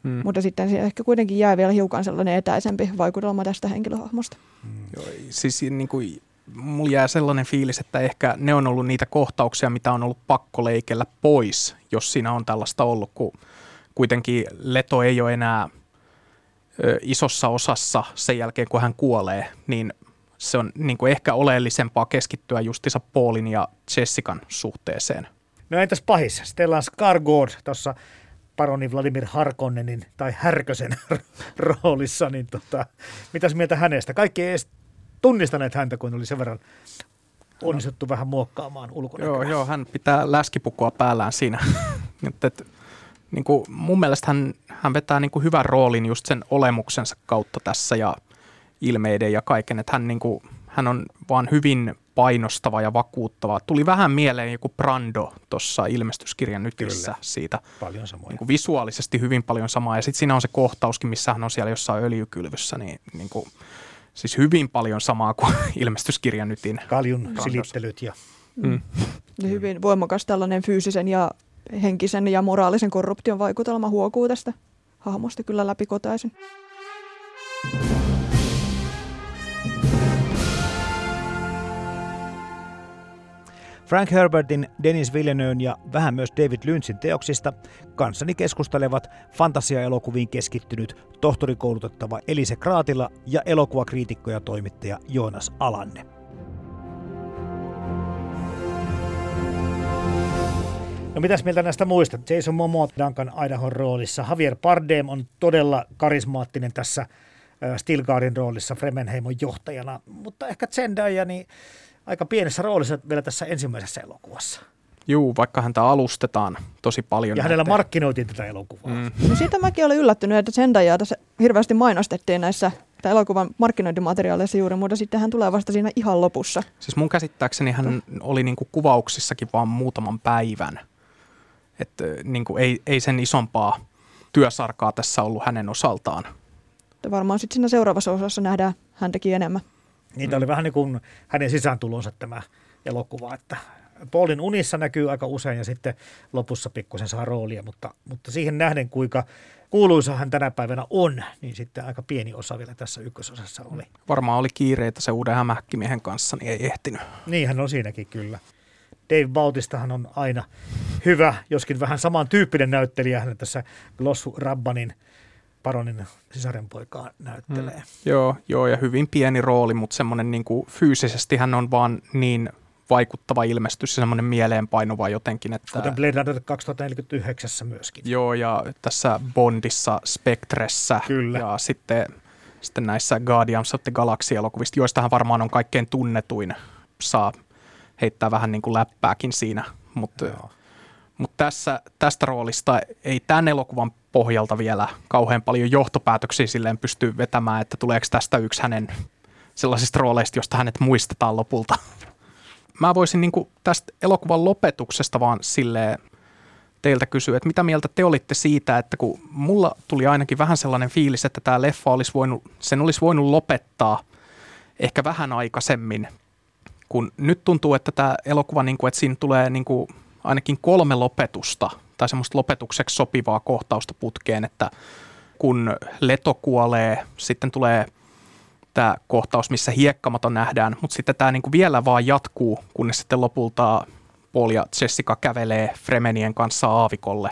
Hmm. Mutta sitten siinä ehkä kuitenkin jää vielä hiukan sellainen etäisempi vaikutelma tästä henkilöhahmosta. Hmm. Joo, siis niin kuin, mulla jää sellainen fiilis, että ehkä ne on ollut niitä kohtauksia, mitä on ollut pakko leikellä pois, jos siinä on tällaista ollut, kun kuitenkin Ledhow ei ole enää ö, isossa osassa sen jälkeen, kun hän kuolee, niin se on niin kuin ehkä oleellisempaa keskittyä justiinsa Paulin ja Jessican suhteeseen. No entäs pahis? Stellan Skarsgård tuossa paroni Vladimir Harkonnenin tai Härkösen roolissa. Niin tota, mitäs mieltä hänestä? Kaikki ei edes tunnistaneet häntä, kun oli sen verran onnistuttu vähän muokkaamaan ulkonäköä. Joo, joo, hän pitää läskipukua päällään siinä. et, et, niin kuin mun mielestä hän, hän vetää niin kuin hyvän roolin just sen olemuksensa kautta tässä ja ilmeiden ja kaiken, että hän, niin kuin, hän on vaan hyvin painostava ja vakuuttava. Tuli vähän mieleen joku Brando tuossa ilmestyskirjan nytissä siitä. Paljon samoja. Niin kuin visuaalisesti hyvin paljon samaa. Ja sitten siinä on se kohtauskin, missä hän on siellä jossain öljykylvyssä. Niin, niin kuin, siis hyvin paljon samaa kuin ilmestyskirjan nytin. Kaljun Brandossa. Silittelyt ja... Mm. ja... Hyvin voimakas tällainen fyysisen ja henkisen ja moraalisen korruption vaikutelma huokuu tästä hahmosta kyllä läpikotaisin. Frank Herbertin, Denis Villeneuven ja vähän myös David Lynchin teoksista kanssani keskustelevat fantasiaelokuviin keskittynyt tohtorikoulutettava Elise Kraatila ja elokuvakriitikko ja toimittaja Joonas Alanne. No mitäs mieltä näistä muista? Jason Momoa Duncan Idahon roolissa. Javier Bardem on todella karismaattinen tässä Stilgaardin roolissa Fremenheimon johtajana, mutta ehkä Zendaya niin aika pienessä roolissa vielä tässä ensimmäisessä elokuvassa. Juu, vaikka häntä alustetaan tosi paljon. Ja hänellä markkinoitiin tätä elokuvaa. Mm. No siitä mäkin olen yllättynyt, että Zendayaa tässä hirveästi mainostettiin näissä elokuvan markkinointimateriaaleissa juuri, mutta sitten hän tulee vasta siinä ihan lopussa. Siis mun käsittääkseni hän oli niin kuin kuvauksissakin vaan muutaman päivän. Että niin kuin ei, ei sen isompaa työsarkaa tässä ollut hänen osaltaan. Varmaan sitten siinä seuraavassa osassa nähdään häntäkin enemmän. Niin, tämä oli vähän niin kuin hänen sisääntulonsa tämä elokuva, että Paulin unissa näkyy aika usein ja sitten lopussa pikkusen saa roolia, mutta, mutta siihen nähden kuinka kuuluisa hän tänä päivänä on, niin sitten aika pieni osa vielä tässä ykkösosassa oli. Varmaan oli kiireitä se uuden hämähäkkimiehen kanssa, niin ei ehtinyt. Niin hän on siinäkin kyllä. Dave Bautistahan on aina hyvä, joskin vähän samantyyppinen näyttelijä hän tässä Glossu Rabbanin Paronin sisarenpoikaa näyttelee. Mm. Joo, joo, ja hyvin pieni rooli, mutta semmoinen niin kuin fyysisesti hän on vaan niin vaikuttava ilmestys ja semmoinen mieleenpainuva jotenkin. Että kuten Blade Runner kaksituhattaneljäkymmentäyhdeksän myöskin. Joo, ja tässä Bondissa, Spectressä Kyllä. ja sitten, sitten näissä Guardians of the Galaxy-elokuvista, joistahan varmaan on kaikkein tunnetuin. Saa heittää vähän niin kuin läppääkin siinä, mutta mut tässä, tästä roolista ei tämän elokuvan pohjalta vielä kauhean paljon johtopäätöksiä silleen pystyy vetämään, että tuleeko tästä yksi hänen sellaisista rooleista, josta hänet muistetaan lopulta. Mä voisin niin kuin tästä elokuvan lopetuksesta vaan silleen teiltä kysyä, että mitä mieltä te olitte siitä, että kun mulla tuli ainakin vähän sellainen fiilis, että tämä leffa olisi voinut, sen olisi voinut lopettaa ehkä vähän aikaisemmin, kun nyt tuntuu, että tämä elokuva, niin kuin, että siinä tulee niin kuin ainakin kolme lopetusta tai semmoista lopetukseksi sopivaa kohtausta putkeen, että kun Leto kuolee, sitten tulee tämä kohtaus, missä hiekkamato nähdään, mutta sitten tämä niinku vielä vaan jatkuu, kunnes sitten lopulta Paul ja Jessica kävelee Fremenien kanssa aavikolle.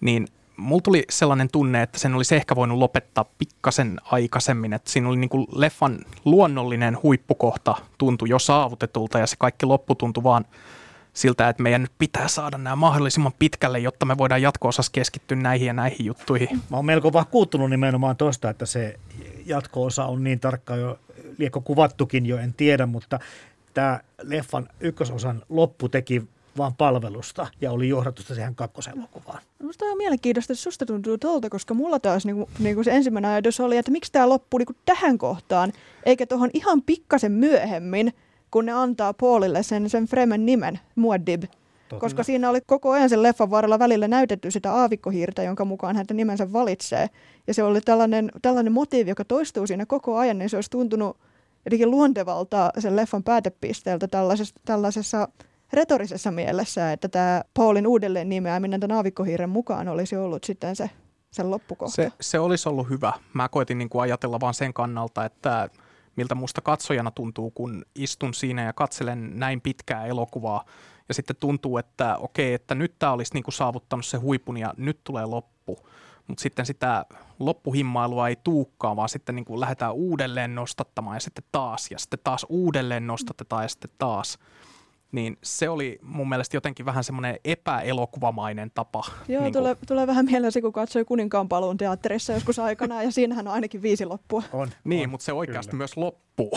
Niin mulla tuli sellainen tunne, että sen olisi ehkä voinut lopettaa pikkasen aikaisemmin, että siinä oli niinku leffan luonnollinen huippukohta tuntui jo saavutetulta ja se kaikki loppu tuntui vaan siltä, että meidän nyt pitää saada nämä mahdollisimman pitkälle, jotta me voidaan jatko-osassa keskittyä näihin ja näihin juttuihin. Mä oon melko vakuuttunut nimenomaan tuosta, että se jatko-osa on niin tarkkaan jo, liekko kuvattukin jo, en tiedä, mutta tämä leffan ykkösosan loppu teki vaan palvelusta ja oli johdatusta siihen kakkoselokuvaan. Minusta on mielenkiintoista, että susta tuntuu tuolta, koska mulla taas niinku, niinku se ensimmäinen ajatus oli, että miksi tämä loppuu niinku tähän kohtaan, eikä tuohon ihan pikkasen myöhemmin, kun ne antaa Paulille sen, sen Fremen nimen, Muad'Dib. Koska siinä oli koko ajan sen leffan varrella välillä näytetty sitä aavikkohiirtä, jonka mukaan häntä nimensä valitsee. Ja se oli tällainen, tällainen motiivi, joka toistuu siinä koko ajan, niin se olisi tuntunut jotenkin luontevalta sen leffan päätepisteeltä tällaisessa, tällaisessa retorisessa mielessä, että tämä Paulin uudelleen nimeäminen tämän aavikkohiiren mukaan olisi ollut sitten se, sen loppukohta. Se, se olisi ollut hyvä. Mä koitin niin kuin ajatella vaan sen kannalta, että miltä musta katsojana tuntuu, kun istun siinä ja katselen näin pitkää elokuvaa. Ja sitten tuntuu, että okei, että nyt tämä olisi niinku saavuttanut se huipun ja nyt tulee loppu. Mutta sitten sitä loppuhimmailua ei tulekaan, vaan sitten niinku lähdetään uudelleen nostattamaan ja sitten taas. Ja sitten taas uudelleen nostatetaan ja sitten taas. Niin se oli mun mielestä jotenkin vähän semmoinen epäelokuvamainen tapa. Joo, niin tulee, tulee vähän mieleen se, kun katsoi Kuninkaan paluun teatterissa joskus aikanaan, ja siinähän on ainakin viisi loppua. On. Niin, on, mutta se oikeasti kyllä. myös loppuu.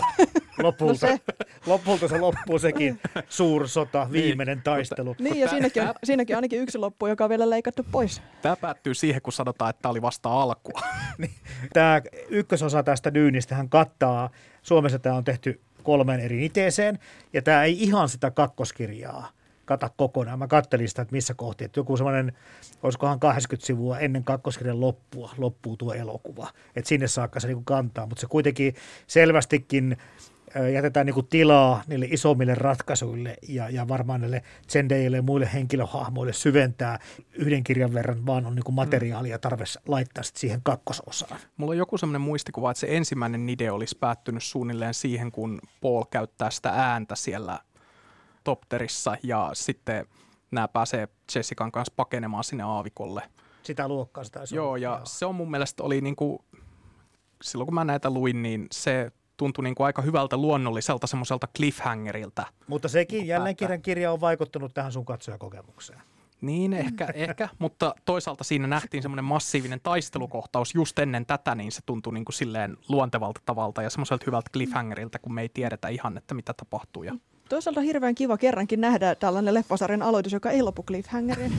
Lopulta, no se. Lopulta se loppuu sekin. Suursota, viimeinen niin, taistelu. Mutta, niin, ja siinäkin, on, siinäkin ainakin yksi loppu, joka on vielä leikattu pois. Tämä päättyy siihen, kun sanotaan, että tämä oli vasta alkua. Tämä ykkösosa tästä Dyynistä hän kattaa. Suomessa tämä on tehty kolmeen eri iteeseen, ja tämä ei ihan sitä kakkoskirjaa kata kokonaan. Mä kattelin sitä, että missä kohti, että joku semmoinen, olisikohan kaksikymmentä sivua ennen kakkoskirjan loppua, loppuu tuo elokuva. Että sinne saakka se niinku kantaa, mutta se kuitenkin selvästikin jätetään niinku tilaa niille isommille ratkaisuille ja, ja varmaan näille Zendayille ja muille henkilöhahmoille syventää yhden kirjan verran, vaan on niinku materiaalia tarve laittaa siihen kakkososaan. Mulla on joku sellainen muistikuva, että se ensimmäinen nide olisi päättynyt suunnilleen siihen, kun Paul käyttää sitä ääntä siellä topterissa ja sitten nämä pääsee Jessican kanssa pakenemaan sinne aavikolle. Sitä luokkaa sitä. Joo, ja joo. Se on mun mielestä oli niinku, silloin kun mä näitä luin, niin se tuntui niin kuin aika hyvältä luonnolliselta semmoiselta cliffhangeriltä. Mutta sekin jälleen kirjan kirja on vaikuttanut tähän sun katsojakokemukseen. Niin, ehkä, ehkä, mutta toisaalta siinä nähtiin semmoinen massiivinen taistelukohtaus just ennen tätä, niin se tuntui niin kuin silleen luontevalta tavalta ja semmoiselta hyvältä cliffhangeriltä, kun me ei tiedetä ihan, että mitä tapahtuu. Ja toisaalta hirveän kiva kerrankin nähdä tällainen leffasarjan aloitus, joka ei lopu cliffhangerin.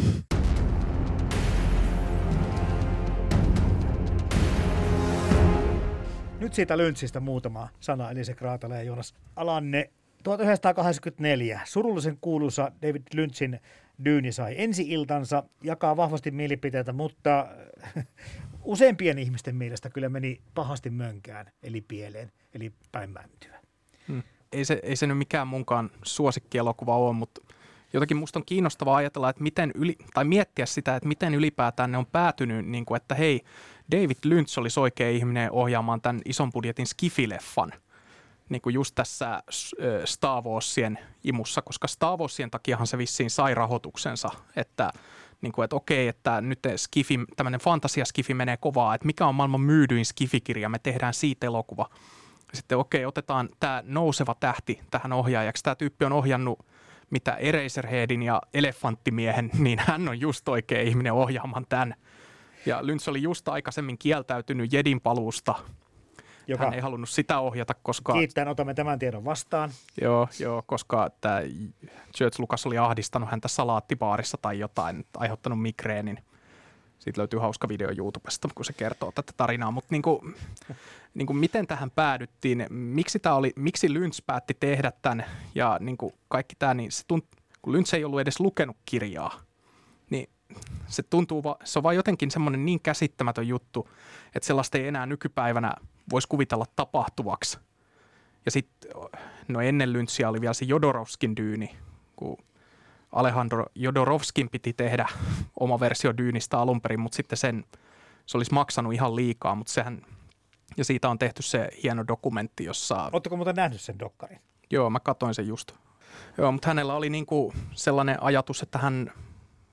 Nyt siitä Lynchistä muutama sana, Elise Kraatila ja Joonas Alanne. tuhatyhdeksänsataakahdeksankymmentäneljä, surullisen kuuluisa David Lynchin Dyyni sai ensi-iltansa, jakaa vahvasti mielipiteitä, mutta useimpien ihmisten mielestä kyllä meni pahasti mönkään, eli pieleen, eli päin mäntyä. Hmm. Ei se, ei se nyt mikään munkaan suosikkielokuva ole, mutta jotakin musta on kiinnostavaa ajatella, että miten yli, tai miettiä sitä, että miten ylipäätään ne on päätynyt, niin kuin, että hei, David Lynch olisi oikea ihminen ohjaamaan tämän ison budjetin skifileffan. Niin kuin just tässä Star Warsien imussa, koska Star Warsien takiahan se vissiin sai rahoituksensa, että, niin kuin, että okei, että nyt skifi, tämmöinen fantasiaskifi menee kovaa, että mikä on maailman myydyin skifikirja, me tehdään siitä elokuva. Sitten okei, otetaan tämä nouseva tähti tähän ohjaajaksi. Tämä tyyppi on ohjannut mitä Eraserheadin ja Elefanttimiehen, niin hän on just oikea ihminen ohjaamaan tämän. Ja Lynch oli just aikaisemmin kieltäytynyt Jedin paluusta. Joka, hän ei halunnut sitä ohjata, koska... Kiittäen otamme tämän tiedon vastaan. Joo, joo, koska että George Lucas oli ahdistanut häntä salaattibaarissa tai jotain, aiheuttanut migreenin. Siitä löytyy hauska video YouTubesta, kun se kertoo tätä tarinaa. Mutta niinku, niinku miten tähän päädyttiin? Miksi, tää oli, miksi Lynch päätti tehdä tämän? Ja niinku kaikki tämä, niin se tunt, kun Lynch ei ollut edes lukenut kirjaa, niin se, tuntuu va, se on vaan jotenkin semmoinen niin käsittämätön juttu, että sellaista ei enää nykypäivänä voisi kuvitella tapahtuvaksi. Ja sitten, no ennen Lynchia oli vielä se Jodorowskyn Dyyni, kun Alejandro Jodorowskyn piti tehdä oma versio Dyynistä alun perin, mutta sitten sen, se olisi maksanut ihan liikaa, mutta sehän, ja siitä on tehty se hieno dokumentti, jossa... Oletteko muuten nähnyt sen dokkarin? Joo, mä katsoin sen just. Joo, mutta hänellä oli niinku sellainen ajatus, että hän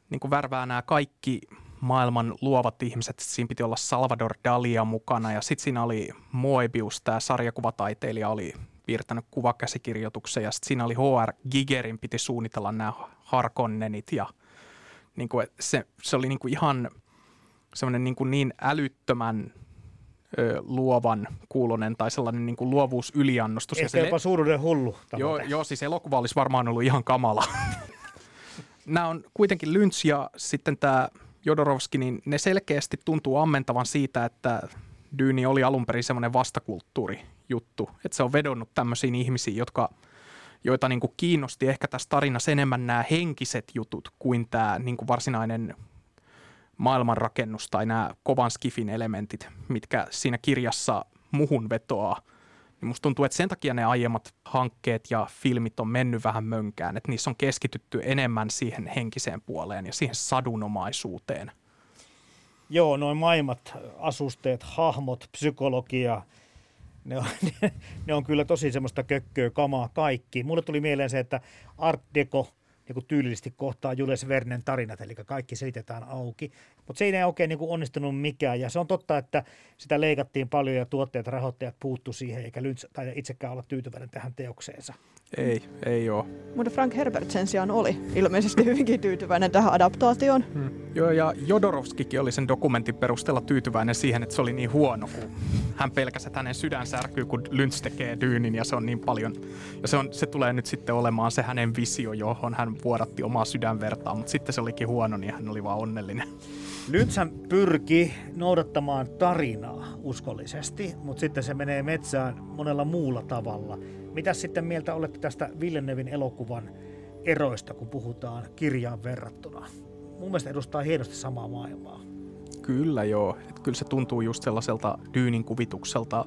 niinku värvää nämä kaikki maailman luovat ihmiset. Siinä piti olla Salvador Dalia mukana, ja sitten siinä oli Moebius, tämä sarjakuvataiteilija oli... piirtänyt kuvakäsikirjoituksen, ja sitten siinä oli H R. Gigerin piti suunnitella nämä Harkonnenit, ja niin kuin se, se oli niin kuin ihan semmoinen niin, niin älyttömän ö, luovan kuulonen, tai sellainen niin kuin luovuus yliannostus. Ehkä jopa le- suuruuden hullu. Joo, jo, siis elokuva olisi varmaan ollut ihan kamala. Nämä on kuitenkin Lynch ja sitten tämä Jodorowsky, niin ne selkeästi tuntuu ammentavan siitä, että Dyyni oli alun perin semmoinen vastakulttuurijuttu, että se on vedonnut tämmöisiin ihmisiin, jotka, joita niin kuin kiinnosti ehkä tässä tarinassa enemmän nämä henkiset jutut kuin tämä niin kuin varsinainen maailmanrakennus tai nämä kovan skifin elementit, mitkä siinä kirjassa muhun vetoaa. Niin musta tuntuu, että sen takia ne aiemmat hankkeet ja filmit on mennyt vähän mönkään, että niissä on keskitytty enemmän siihen henkiseen puoleen ja siihen sadunomaisuuteen. Joo, noin maailmat, asusteet, hahmot, psykologia, ne on, ne, ne on kyllä tosi semmoista kökköä, kamaa kaikki. Mulle tuli mieleen se, että Art Deco niin kuin tyylisesti kohtaa Jules Vernen tarinat, eli kaikki selitetään auki. Mutta se ei oikein niin kuin onnistunut mikään, ja se on totta, että sitä leikattiin paljon, ja tuotteet, rahoittajat puuttu siihen, eikä Lynch taida itsekään olla tyytyväinen tähän teokseensa. Ei, ei oo. Mutta Frank Herbert sen sijaan oli ilmeisesti hyvinkin tyytyväinen tähän adaptaatioon. Hmm. Joo, ja Jodorowskykin oli sen dokumentin perusteella tyytyväinen siihen, että se oli niin huono, kun hän pelkäsi, että hänen sydän särkyy, kun Lynch tekee Dyynin, ja se on niin paljon. Ja se, on, se tulee nyt sitten olemaan se hänen visio, johon hän vuodatti omaa sydänvertaa, mutta sitten se olikin huono, niin hän oli vaan onnellinen. Lynchhän pyrki noudattamaan tarinaa uskollisesti, mutta sitten se menee metsään monella muulla tavalla. Mitäs sitten mieltä olette tästä Villeneuven elokuvan eroista, kun puhutaan kirjaan verrattuna? Mun mielestä edustaa hienosti samaa maailmaa. Kyllä joo. Et kyllä se tuntuu just sellaiselta Dyynin kuvitukselta.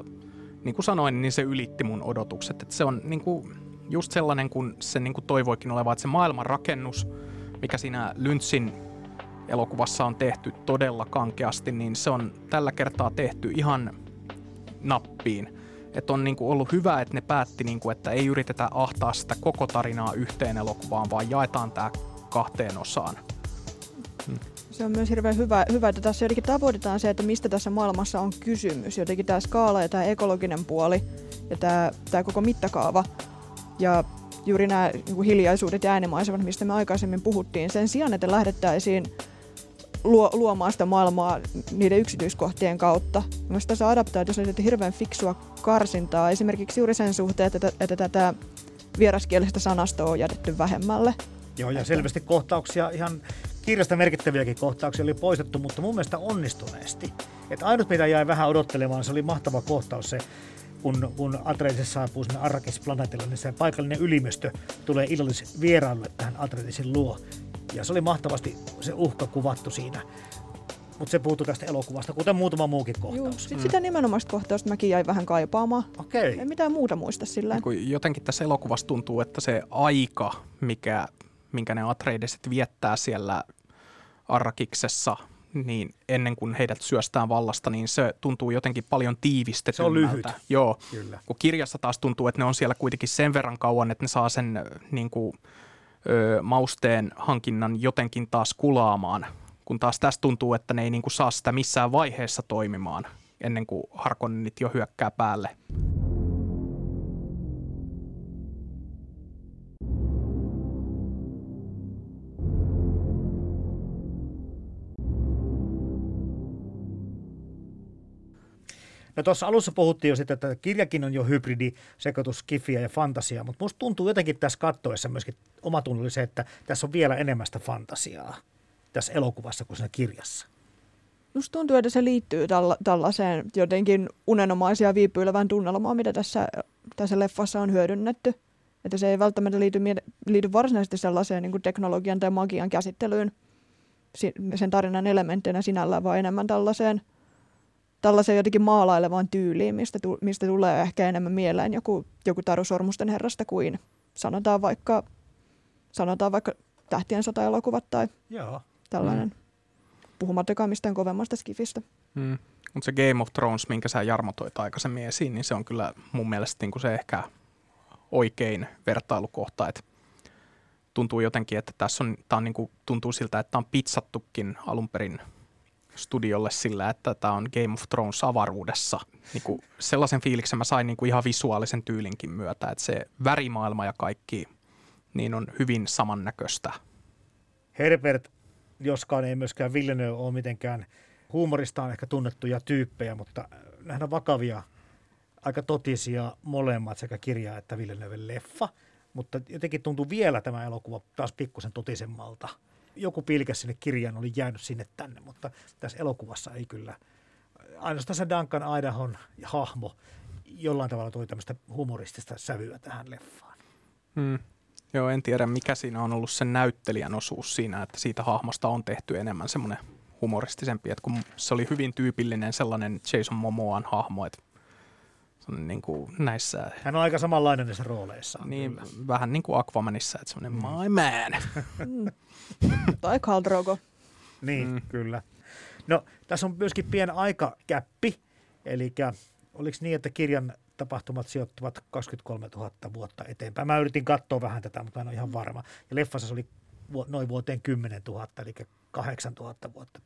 Niin kuin sanoin, niin se ylitti mun odotukset. Et se on niin kuin just sellainen, kun se niin kuin toivoikin oleva, että se maailmanrakennus, mikä siinä Lynchin elokuvassa on tehty todella kankeasti, niin se on tällä kertaa tehty ihan nappiin. Että on niinku ollut hyvä, että ne päätti, niinku, että ei yritetä ahtaa sitä koko tarinaa yhteen elokuvaan, vaan jaetaan tämä kahteen osaan. Hmm. Se on myös hirveän hyvä, hyvä, että tässä jotenkin tavoitetaan se, että mistä tässä maailmassa on kysymys. Jotenkin tämä skaala ja tämä ekologinen puoli ja tämä, tämä koko mittakaava ja juuri nämä niinku hiljaisuudet ja äänimaisemat, mistä me aikaisemmin puhuttiin. Sen sijaan, että lähdettäisiin luomaan sitä maailmaa niiden yksityiskohtien kautta. Myös tässä adaptaatiossa on hirveän fiksua karsintaa, esimerkiksi juuri sen suhteen, että, että tätä vieraskielistä sanastoa on jätetty vähemmälle. Joo, ja että... selvästi kohtauksia, ihan kirjasta merkittäviäkin kohtauksia oli poistettu, mutta mun mielestä onnistuneesti. Että ainut, mitä jäi vähän odottelemaan, se oli mahtava kohtaus se, kun, kun Atreides saapuu sinne Arrakis-planeetille, niin se paikallinen ylimystö tulee illallisvierailulle tähän Atreidesin luo. Ja se oli mahtavasti se uhka kuvattu siinä. Mutta se puuttui tästä elokuvasta, kuten muutama muukin kohtaus. Juu, sit mm. sitä nimenomaista kohtausta mäkin jäin vähän kaipaamaan. Okei. Ei mitään muuta muista sillä. Jotenkin tässä elokuvassa tuntuu, että se aika, mikä, minkä ne Atreidesit viettää siellä Arrakiksessa, niin ennen kuin heidät syöstään vallasta, niin se tuntuu jotenkin paljon tiivistetymmältä. Se on lyhyt. Joo. Kyllä. Kun kirjassa taas tuntuu, että ne on siellä kuitenkin sen verran kauan, että ne saa sen niin kuin, ö, mausteen hankinnan jotenkin taas kulaamaan. Kun taas tässä tuntuu, että ne ei niin kuin saa sitä missään vaiheessa toimimaan, ennen kuin Harkonnenit jo hyökkää päälle. No tuossa alussa puhuttiin jo sitä, että kirjakin on jo hybridi, sekoitus, skifiä ja fantasiaa, mutta musta tuntuu jotenkin tässä kattoessa myöskin omatunnollinen se, että tässä on vielä enemmän sitä fantasiaa tässä elokuvassa kuin siinä kirjassa. Musta tuntuu, että se liittyy tälla, tällaiseen jotenkin unenomaisia viipyilevään tunnelmaan, mitä tässä, tässä leffassa on hyödynnetty. Että se ei välttämättä liity, liity varsinaisesti sellaiseen niin kuin teknologian tai magian käsittelyyn sen tarinan elementtinä sinällään, vaan enemmän tällaiseen, tällaiseen jotenkin maalailevaan tyyliin, mistä, tu, mistä tulee ehkä enemmän mieleen joku, joku Tarun sormusten herrasta kuin sanotaan vaikka, sanotaan vaikka Tähtien sota-elokuvat tai... Joo. Tällainen. Mm. Puhumattakaan mistään kovemmasta skifistä. Mm. Mutta se Game of Thrones, minkä sä Jarmo toit aikaisemmin esiin, niin se on kyllä mun mielestä niinku se ehkä oikein vertailukohta. Et tuntuu jotenkin, että tässä on, tää on niinku, tuntuu siltä, että on pitsattukin alun perin studiolle sillä, että tämä on Game of Thrones avaruudessa. Niinku sellaisen fiiliksen mä sain niinku ihan visuaalisen tyylinkin myötä, että se värimaailma ja kaikki niin on hyvin samannäköistä. Herbert, joskaan ei myöskään Villeneuve ole mitenkään huumoristaan ehkä tunnettuja tyyppejä, mutta nämähän on vakavia, aika totisia molemmat, sekä kirja että Villeneuven leffa, mutta jotenkin tuntuu vielä tämä elokuva taas pikkusen totisemmalta. Joku pilke sinne kirjaan oli jäänyt sinne tänne, mutta tässä elokuvassa ei kyllä. Ainoastaan se Duncan Idahon hahmo jollain tavalla toi tämmöistä humoristista sävyä tähän leffaan. Hmm. Joo, en tiedä mikä siinä on ollut sen näyttelijän osuus siinä, että siitä hahmosta on tehty enemmän semmoinen humoristisempi, että kun se oli hyvin tyypillinen sellainen Jason Momoan hahmo, että se on niin kuin näissä... Hän on aika samanlainen näissä rooleissa. Niin, kyllä. Vähän niin kuin Aquamanissa, että semmoinen mm. my man. Mm. Tai Khal Drogo. Niin, mm. kyllä. No, tässä on myöskin pieni aikakäppi, eli oliko niin, että kirjan... tapahtumat sijoittuvat kaksikymmentäkolmetuhatta vuotta eteenpäin. Mä yritin katsoa vähän tätä, mutta mä en ole ihan varma. Ja leffassa se oli noin vuoteen kymmenentuhatta, eli kahdeksantuhatta vuotta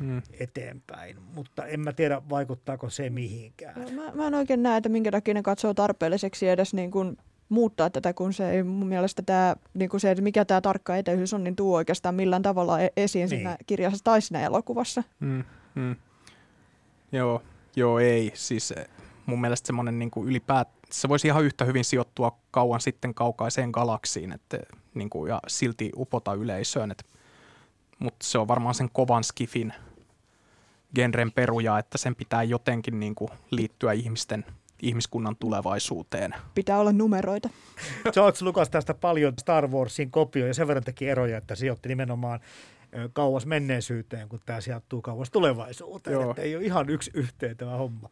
hmm. eteenpäin. Mutta en mä tiedä, vaikuttaako se mihinkään. No, mä, mä en oikein näe, että minkä takia ne katsoo tarpeelliseksi edes niin kuin muuttaa tätä, kun se ei mun mielestä tämä, niin kuin se, että mikä tämä tarkka etäisyys on, niin tuo oikeastaan millään tavalla esiin niin. Siinä kirjassa tai siinä elokuvassa. Hmm. Hmm. Joo, joo, ei. Siis... Mun mielestä semmoinen niin kuin ylipäät, se voisi ihan yhtä hyvin sijoittua kauan sitten kaukaiseen galaksiin että, niin kuin, ja silti upota yleisöön. Mutta se on varmaan sen kovan skifin genren peruja, että sen pitää jotenkin niin kuin, liittyä ihmisten, ihmiskunnan tulevaisuuteen. Pitää olla numeroita. George Lucas tästä paljon Star Warsin kopioi ja sen verran teki eroja, että sijoitti nimenomaan kauas menneisyyteen, kun tämä sijoittuu kauas tulevaisuuteen. Että ei ole ihan yksi yhteen tämä homma.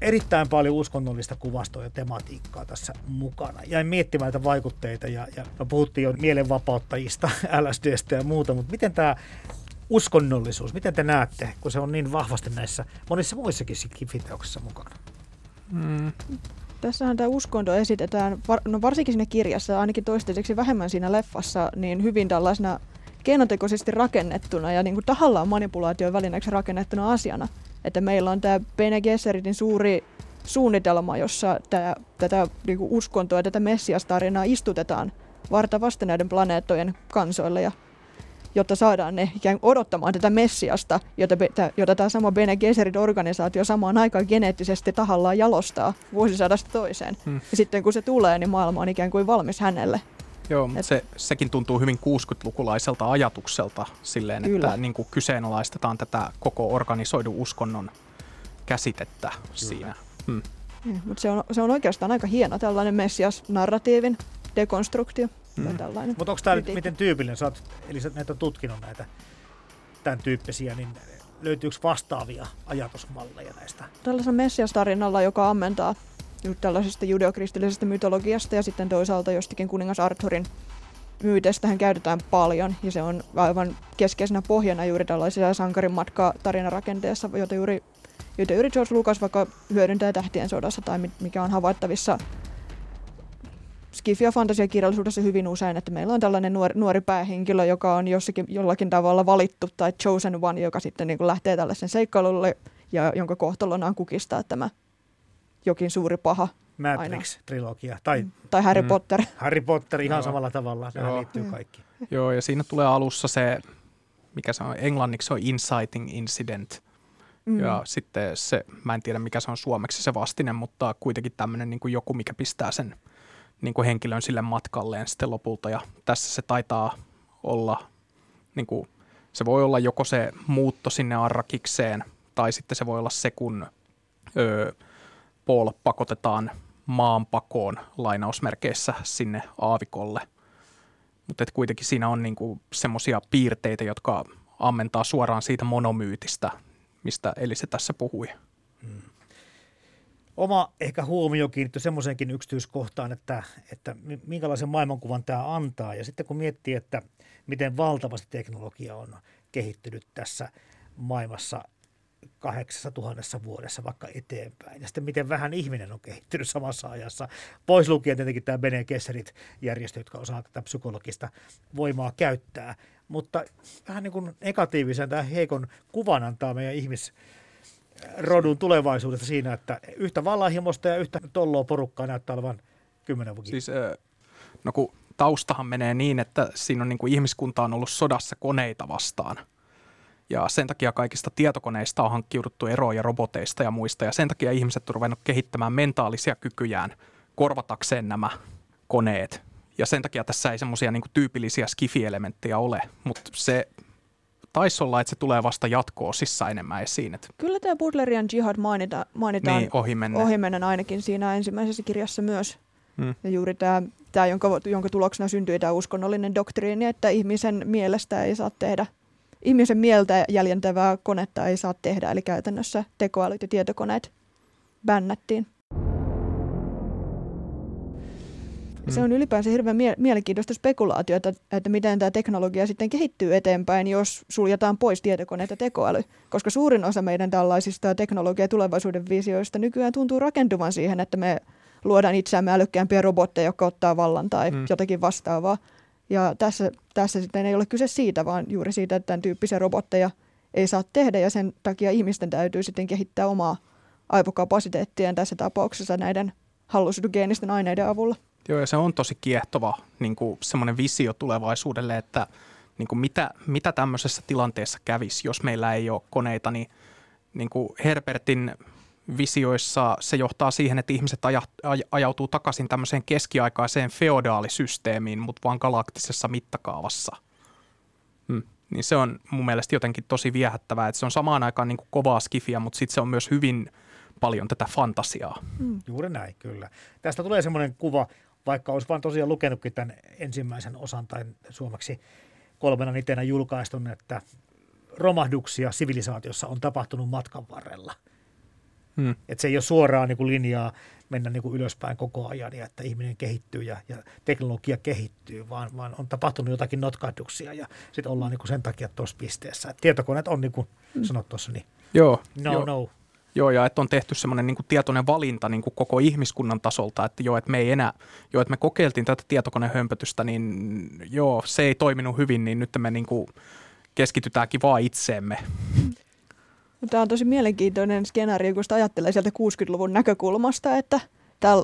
Erittäin paljon uskonnollista kuvastoa ja tematiikkaa tässä mukana. Jäin miettimään näitä vaikutteita ja, ja puhuttiin jo mielenvapauttajista, L S D:stä ja muuta, mutta miten tämä uskonnollisuus, miten te näette, kun se on niin vahvasti näissä monissa muissakin skifiteoksissa mukana? Mm. Tässähän tämä uskonto esitetään, no varsinkin siinä kirjassa, ainakin toistaiseksi vähemmän siinä leffassa, niin hyvin tällaisena keinotekoisesti rakennettuna ja niin kuin tahallaan manipulaation välineeksi rakennettuna asiana. Että meillä on tämä Bene Gesseritin suuri suunnitelma, jossa tää, tätä niinku uskontoa ja tätä Messias-tarinaa istutetaan varta vasten näiden planeettojen kansoille, ja, jotta saadaan ne ikään odottamaan tätä Messiasta, jota, jota tämä sama Bene Gesserit-organisaatio samaan aikaan geneettisesti tahallaan jalostaa vuosisadasta toiseen. Hmm. Ja sitten kun se tulee, niin maailma on ikään kuin valmis hänelle. Joo, mutta se, sekin tuntuu hyvin kuusikymmentälukulaiselta ajatukselta silleen, Kyllä. että niin kuin kyseenalaistetaan tätä koko organisoidun uskonnon käsitettä Kyllä. siinä. Hmm. Mm, mutta se on, se on oikeastaan aika hieno tällainen messias-narratiivin dekonstruktio. Mm. Mutta onko tämä nyt miten tyypillinen? Sä oot, eli sä näitä on tutkinut näitä tämän tyyppisiä, niin löytyykö vastaavia ajatusmalleja näistä? Tällaisella messias-tarinalla, joka ammentaa tällaisesta judeokristillisestä mytologiasta ja sitten toisaalta jostakin kuningas Arthurin myytestähän käytetään paljon, ja se on aivan keskeisenä pohjana juuri tällaisella sankarin matkaa tarinarakenteessa, jota juuri, jota juuri George Lucas vaikka hyödyntää Tähtien sodassa tai mikä on havaittavissa skifi- ja fantasiakirjallisuudessa hyvin usein, että meillä on tällainen nuori, nuori päähenkilö, joka on jossakin jollakin tavalla valittu tai chosen one, joka sitten niin kuin lähtee tällaisen seikkailulle ja jonka kohtalona on kukistaa tämä jokin suuri paha. Matrix-trilogia. Tai, tai Harry Potter. Mm. Harry Potter ihan Joo. samalla tavalla. Nämä liittyy kaikki. Joo, ja siinä tulee alussa se, mikä se on, englanniksi se on inciting incident. Mm. Ja sitten se, mä en tiedä mikä se on suomeksi se vastine, mutta kuitenkin tämmöinen niin kuin joku, mikä pistää sen niin kuin henkilön sille matkalleen sitten lopulta. Ja tässä se taitaa olla, niin kuin, se voi olla joko se muutto sinne Arrakikseen, tai sitten se voi olla se, kun... Öö, Paul pakotetaan maanpakoon lainausmerkeissä sinne aavikolle, mutta kuitenkin siinä on niinku semmoisia piirteitä, jotka ammentaa suoraan siitä monomyytistä, mistä Elise tässä puhui. Hmm. Oma ehkä huomio kiinnittyi semmoisenkin yksityiskohtaan, että, että minkälaisen maailmankuvan tämä antaa, ja sitten kun miettii, että miten valtavasti teknologia on kehittynyt tässä maailmassa, kahdeksassatuhannessa vuodessa vaikka eteenpäin. Ja sitten miten vähän ihminen on kehittynyt samassa ajassa. Pois lukien tietenkin tämä Bene Gesserit järjestö, jotka osaa tätä psykologista voimaa käyttää. Mutta vähän niin kuin negatiivisen tämä heikon kuvan antaa meidän ihmisrodun tulevaisuudesta siinä, että yhtä vallanhimosta ja yhtä tolloa porukkaa näyttää olevan kymmenen vuotta. Siis, no kun taustahan menee niin, että siinä on niin kuin ihmiskunta on ollut sodassa koneita vastaan. Ja sen takia kaikista tietokoneista on hankkiuduttu eroja roboteista ja muista. Ja sen takia ihmiset on ruvennut kehittämään mentaalisia kykyjään korvatakseen nämä koneet. Ja sen takia tässä ei semmoisia niinku tyypillisiä skifi-elementtejä ole. Mutta se taisi olla, että se tulee vasta jatko-osissa enemmän esiin. Kyllä tämä Butlerian jihad mainita, mainitaan niin, ohimennen. ohimennen ainakin siinä ensimmäisessä kirjassa myös. Hmm. Ja juuri tämä, tämä jonka, jonka tuloksena syntyi tämä uskonnollinen doktriini, että ihmisen mielestä ei saa tehdä. Ihmisen mieltä jäljentävää konetta ei saa tehdä, eli käytännössä tekoälyt ja tietokoneet bännättiin. Mm. Se on ylipäänsä hirveän mie- mielenkiintoista spekulaatiota, että miten tämä teknologia sitten kehittyy eteenpäin, jos suljetaan pois tietokoneet ja tekoäly. Koska suurin osa meidän tällaisista teknologia- ja tulevaisuuden visioista nykyään tuntuu rakentuvan siihen, että me luodaan itseämme älykkäämpiä robotteja, jotka ottaa vallan tai mm. jotakin vastaavaa. Ja tässä, tässä sitten ei ole kyse siitä, vaan juuri siitä, että tämän tyyppisiä robotteja ei saa tehdä, ja sen takia ihmisten täytyy sitten kehittää omaa aivokapasiteettiaan tässä tapauksessa näiden hallusinogeenisten aineiden avulla. Joo, ja se on tosi kiehtova niin kuin semmoinen visio tulevaisuudelle, että niin kuin mitä, mitä tämmöisessä tilanteessa kävisi, jos meillä ei ole koneita, niin, niin kuin Herbertin visioissa se johtaa siihen, että ihmiset ajautuu takaisin tämmöiseen keskiaikaiseen feodaalisysteemiin, mutta vaan galaktisessa mittakaavassa. Mm. Niin se on mun mielestä jotenkin tosi viehättävää, että se on samaan aikaan niin kuin kovaa skifiä, mutta sitten se on myös hyvin paljon tätä fantasiaa. Mm. Juuri näin, kyllä. Tästä tulee semmoinen kuva, vaikka olisi vaan tosiaan lukenutkin tämän ensimmäisen osan tai suomeksi kolmena nitenä julkaistun, että romahduksia sivilisaatiossa on tapahtunut matkan varrella. Hmm. Että se ei ole suoraan niin kuin linjaa mennä niin kuin ylöspäin koko ajan ja että ihminen kehittyy ja, ja teknologia kehittyy, vaan, vaan on tapahtunut jotakin notkahduksia ja sitten ollaan niin kuin sen takia tuossa pisteessä. Et tietokoneet on niin kuin sanot tuossa, niin Joo. no Joo. no. Joo, ja että on tehty semmoinen niin kuin tietoinen valinta niin kuin koko ihmiskunnan tasolta, että joo, että me ei enää, joo, että me kokeiltiin tätä tietokonehömpötystä, niin joo, se ei toiminut hyvin, niin nyt me niin kuin keskitytäänkin vaan itseemme. Tämä on tosi mielenkiintoinen skenaario, kun sitä ajattelee sieltä kuusikymmentäluvun näkökulmasta, että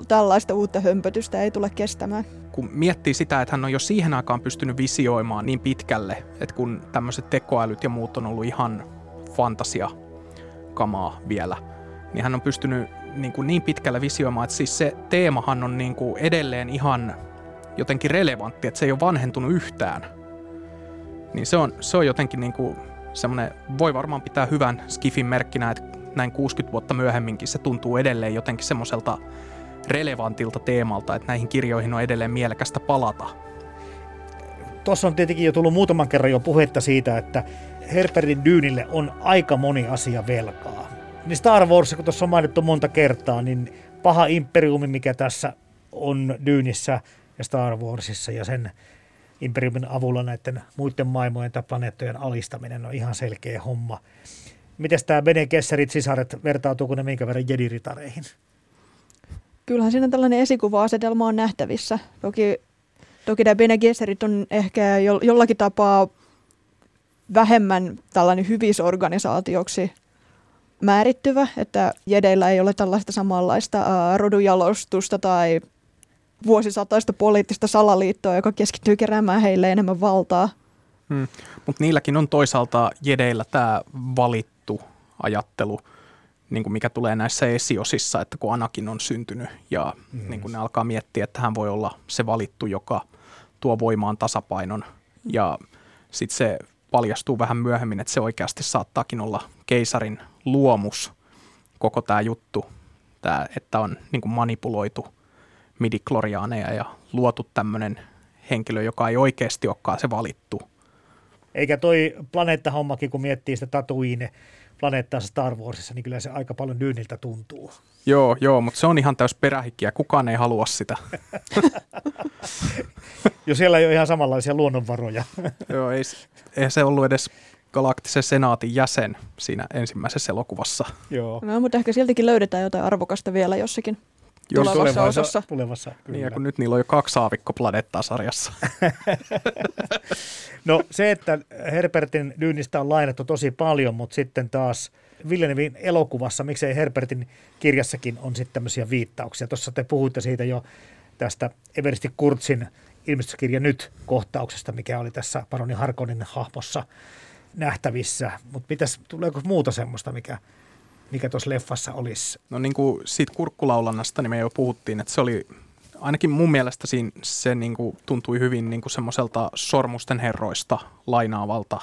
tällaista uutta hömpötystä ei tule kestämään. Kun miettii sitä, että hän on jo siihen aikaan pystynyt visioimaan niin pitkälle, että kun tämmöiset tekoälyt ja muut on ollut ihan fantasiakamaa vielä, niin hän on pystynyt niin, kuin niin pitkälle visioimaan, että siis se teemahan on niin kuin edelleen ihan jotenkin relevantti, että se ei ole vanhentunut yhtään. Niin se on, se on jotenkin... Niin kuin semmoinen voi varmaan pitää hyvän skifin merkkinä, että näin kuusikymmentä vuotta myöhemminkin se tuntuu edelleen jotenkin semmoiselta relevantilta teemalta, että näihin kirjoihin on edelleen mielekästä palata. Tuossa on tietenkin jo tullut muutaman kerran jo puhetta siitä, että Herbertin Dyynille on aika moni asia velkaa. Niin Star Wars, kun tuossa on mainittu monta kertaa, niin paha imperiumi, mikä tässä on Dyynissä ja Star Warsissa ja sen imperiumin avulla näiden muiden maailmojen tai planeettojen alistaminen on ihan selkeä homma. Mites tämä Bene Gesserit sisaret, vertautuuko ne minkä verran Jedi-ritareihin? Kyllähän siinä tällainen esikuva-asetelma on nähtävissä. Toki, toki nämä Bene Gesserit on ehkä jollakin tapaa vähemmän tällainen hyvisorganisaatioksi määrittyvä, että jedeillä ei ole tällaista samanlaista rodujalostusta tai vuosisataista poliittista salaliittoa, joka keskittyy keräämään heille enemmän valtaa. Hmm. Mutta niilläkin on toisaalta jedeillä tämä valittu ajattelu, niin kuin mikä tulee näissä esiosissa, että kun Anakin on syntynyt ja hmm. niin kuin ne alkaa miettiä, että hän voi olla se valittu, joka tuo voimaan tasapainon ja sitten se paljastuu vähän myöhemmin, että se oikeasti saattaakin olla keisarin luomus, koko tämä juttu, tää, että on niin kuin manipuloitu midi-kloriaaneja ja luotu tämmöinen henkilö, joka ei oikeasti olekaan se valittu. Eikä toi planeettahommakin, kun miettii sitä Tatooine planeettaa Star Warsissa, niin kyllä se aika paljon Dyyniltä tuntuu. Joo, joo, mutta se on ihan täys perähikkiä. Kukaan ei halua sitä. Jo siellä ei ole ihan samanlaisia luonnonvaroja. Joo, ei, ei se ollut edes galaktisen senaatin jäsen siinä ensimmäisessä elokuvassa. Joo. No, mutta ehkä siltikin löydetään jotain arvokasta vielä jossakin. Jos tulevassa osassa. Tulevassa, kyllä. Niin, kun nyt niillä on jo kaksi aavikkoplaneettaa sarjassa. No se, että Herbertin Dyynistä on lainattu tosi paljon, mutta sitten taas Villeneuven elokuvassa, miksei Herbertin kirjassakin on sitten tämmöisiä viittauksia. Tuossa te puhuitte siitä jo tästä Eversti Kurtzin ilmestyskirja nyt -kohtauksesta, mikä oli tässä Paroni Harkonnen hahmossa nähtävissä. Mutta mitäs, tuleeko muuta semmoista, mikä... mikä tuossa leffassa olisi? No niin kuin siitä kurkkulaulannasta niin me jo puhuttiin, että se oli, ainakin mun mielestä siinä, se niin kuin tuntui hyvin niin kuin semmoiselta sormusten herroista lainaavalta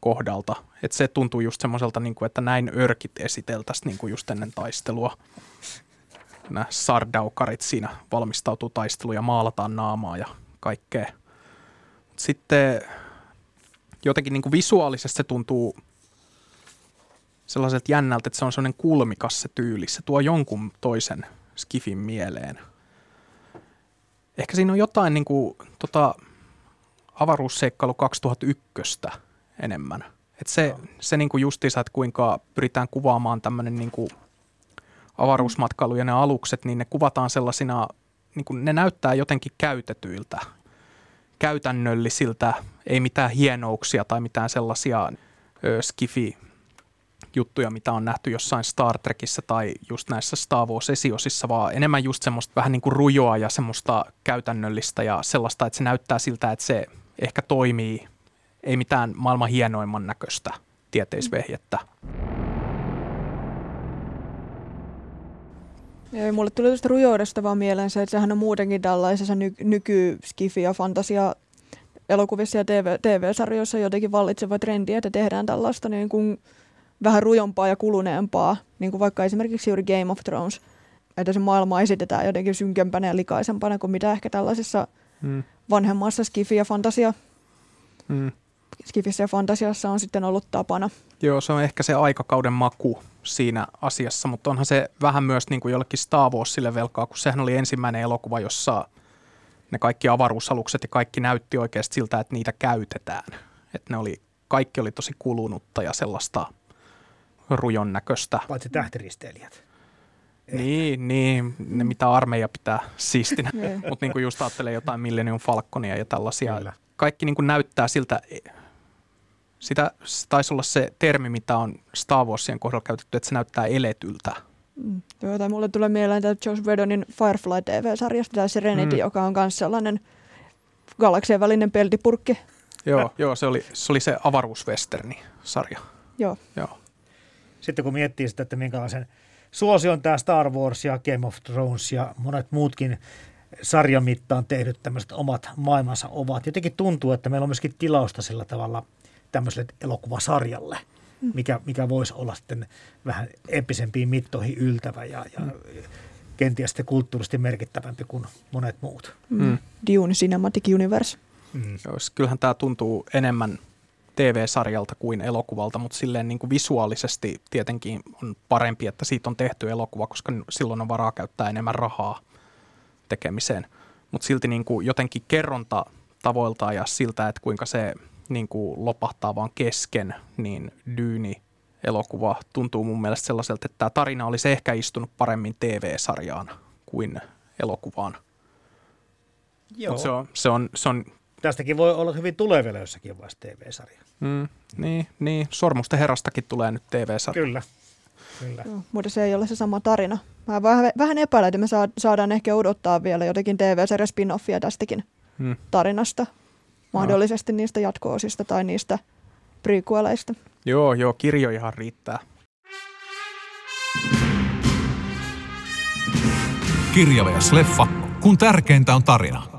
kohdalta. Että se tuntui just semmoiselta, niin kuin, että näin örkit esiteltäisiin niin kuin just ennen taistelua. Nämä sardaukarit siinä valmistautuu taisteluun ja maalataan naamaa ja kaikkea. Sitten jotenkin niin kuin visuaalisesti se tuntuu sellaiselta jännältä, että se on sellainen kulmikas se tyyli. Se tuo jonkun toisen skifin mieleen. Ehkä siinä on jotain niin kuin, tota, avaruusseikkailu kaksituhattayksi enemmän. Et se no. se niin kuin justiinsa, että kuinka pyritään kuvaamaan tämmöinen niin kuin avaruusmatkailu ja ne alukset, niin ne kuvataan sellaisina, niin kuin ne näyttää jotenkin käytetyiltä, käytännöllisiltä, ei mitään hienouksia tai mitään sellaisia ö, skifi juttuja, mitä on nähty jossain Star Trekissä tai just näissä Star Wars-esiosissa, vaan enemmän just semmoista vähän niin kuin rujoa ja semmoista käytännöllistä ja sellaista, että se näyttää siltä, että se ehkä toimii, ei mitään maailman hienoimman näköistä tieteisvehjettä. Ei, mulle tuli tuosta rujoudesta vaan mieleen se, että sehän on muutenkin tällaisessa ny- nyky-skifi- ja fantasia-elokuvissa ja T V- TV-sarjoissa jotenkin vallitseva trendi, että tehdään tällaista niin kuin vähän rujompaa ja kuluneempaa, niin kuin vaikka esimerkiksi juuri Game of Thrones, että se maailma esitetään jotenkin synkempänä ja likaisempana kuin mitä ehkä tällaisessa mm. vanhemmassa skifi- ja fantasia, mm. skifissä ja fantasiassa on sitten ollut tapana. Joo, se on ehkä se aikakauden maku siinä asiassa, mutta onhan se vähän myös niin kuin jollekin Star Warsille velkaa, kun sehän oli ensimmäinen elokuva, jossa ne kaikki avaruusalukset ja kaikki näytti oikeasti siltä, että niitä käytetään. Että ne oli, kaikki oli tosi kulunutta ja sellaista rujon näköistä. Paitsi tähtiristeilijät. Niin, niin, ne mitä armeija pitää siistinä. Mutta niinku just ajattelee jotain Millennium Falconia ja tällaisia. Kyllä. Kaikki niinku näyttää siltä, sitä taisi olla se termi, mitä on Star Warsien kohdalla käytetty, että se näyttää eletyltä. Mm. Joo, tai mulle tulee mieleen tämä Joss Whedonin Firefly T V-sarjasta, tämä Serenity, mm. joka on myös sellainen galaksien välinen peltipurkki. Joo, joo se, oli, se oli se avaruuswesterni-sarja. Joo. Joo. Sitten kun miettii sitä, että minkälaisen suosion tämä Star Wars ja Game of Thrones ja monet muutkin sarjan mittaan tehdyt tämmöiset omat maailmansa ovat. Jotenkin tuntuu, että meillä on myöskin tilausta sillä tavalla tämmöiselle elokuvasarjalle. mikä, mikä voisi olla sitten vähän eeppisempiin mittoihin yltävä ja, ja kenties sitten kulttuurisesti merkittävämpi kuin monet muut. Mm. Dune Cinematic Universe. Mm. Kyllähän tämä tuntuu enemmän T V-sarjalta kuin elokuvalta, mutta silleen niin kuin visuaalisesti tietenkin on parempi, että siitä on tehty elokuva, koska silloin on varaa käyttää enemmän rahaa tekemiseen. Mutta silti niin kuin jotenkin kerronta tavoiltaan ja siltä, että kuinka se niin kuin lopahtaa vaan kesken, niin Dyyni-elokuva tuntuu mun mielestä sellaiselta, että tämä tarina olisi ehkä istunut paremmin T V-sarjaan kuin elokuvaan. Joo. Se on, se on, se on tästäkin voi olla hyvin tulevilla jossakin vaiheessa T V-sarja. Mm, niin, niin, Sormusten herrastakin tulee nyt T V-sarja. Kyllä, kyllä. No, mutta se ei ole se sama tarina. Mä vähän, vähän epäilen, että me saadaan ehkä odottaa vielä jotenkin T V-sarja spin-offia tästäkin hmm. tarinasta. Mahdollisesti no. niistä jatko-osista tai niistä prequeleista. Joo, joo, kirjojahan riittää. Kirja versus leffa, kun tärkeintä on tarina.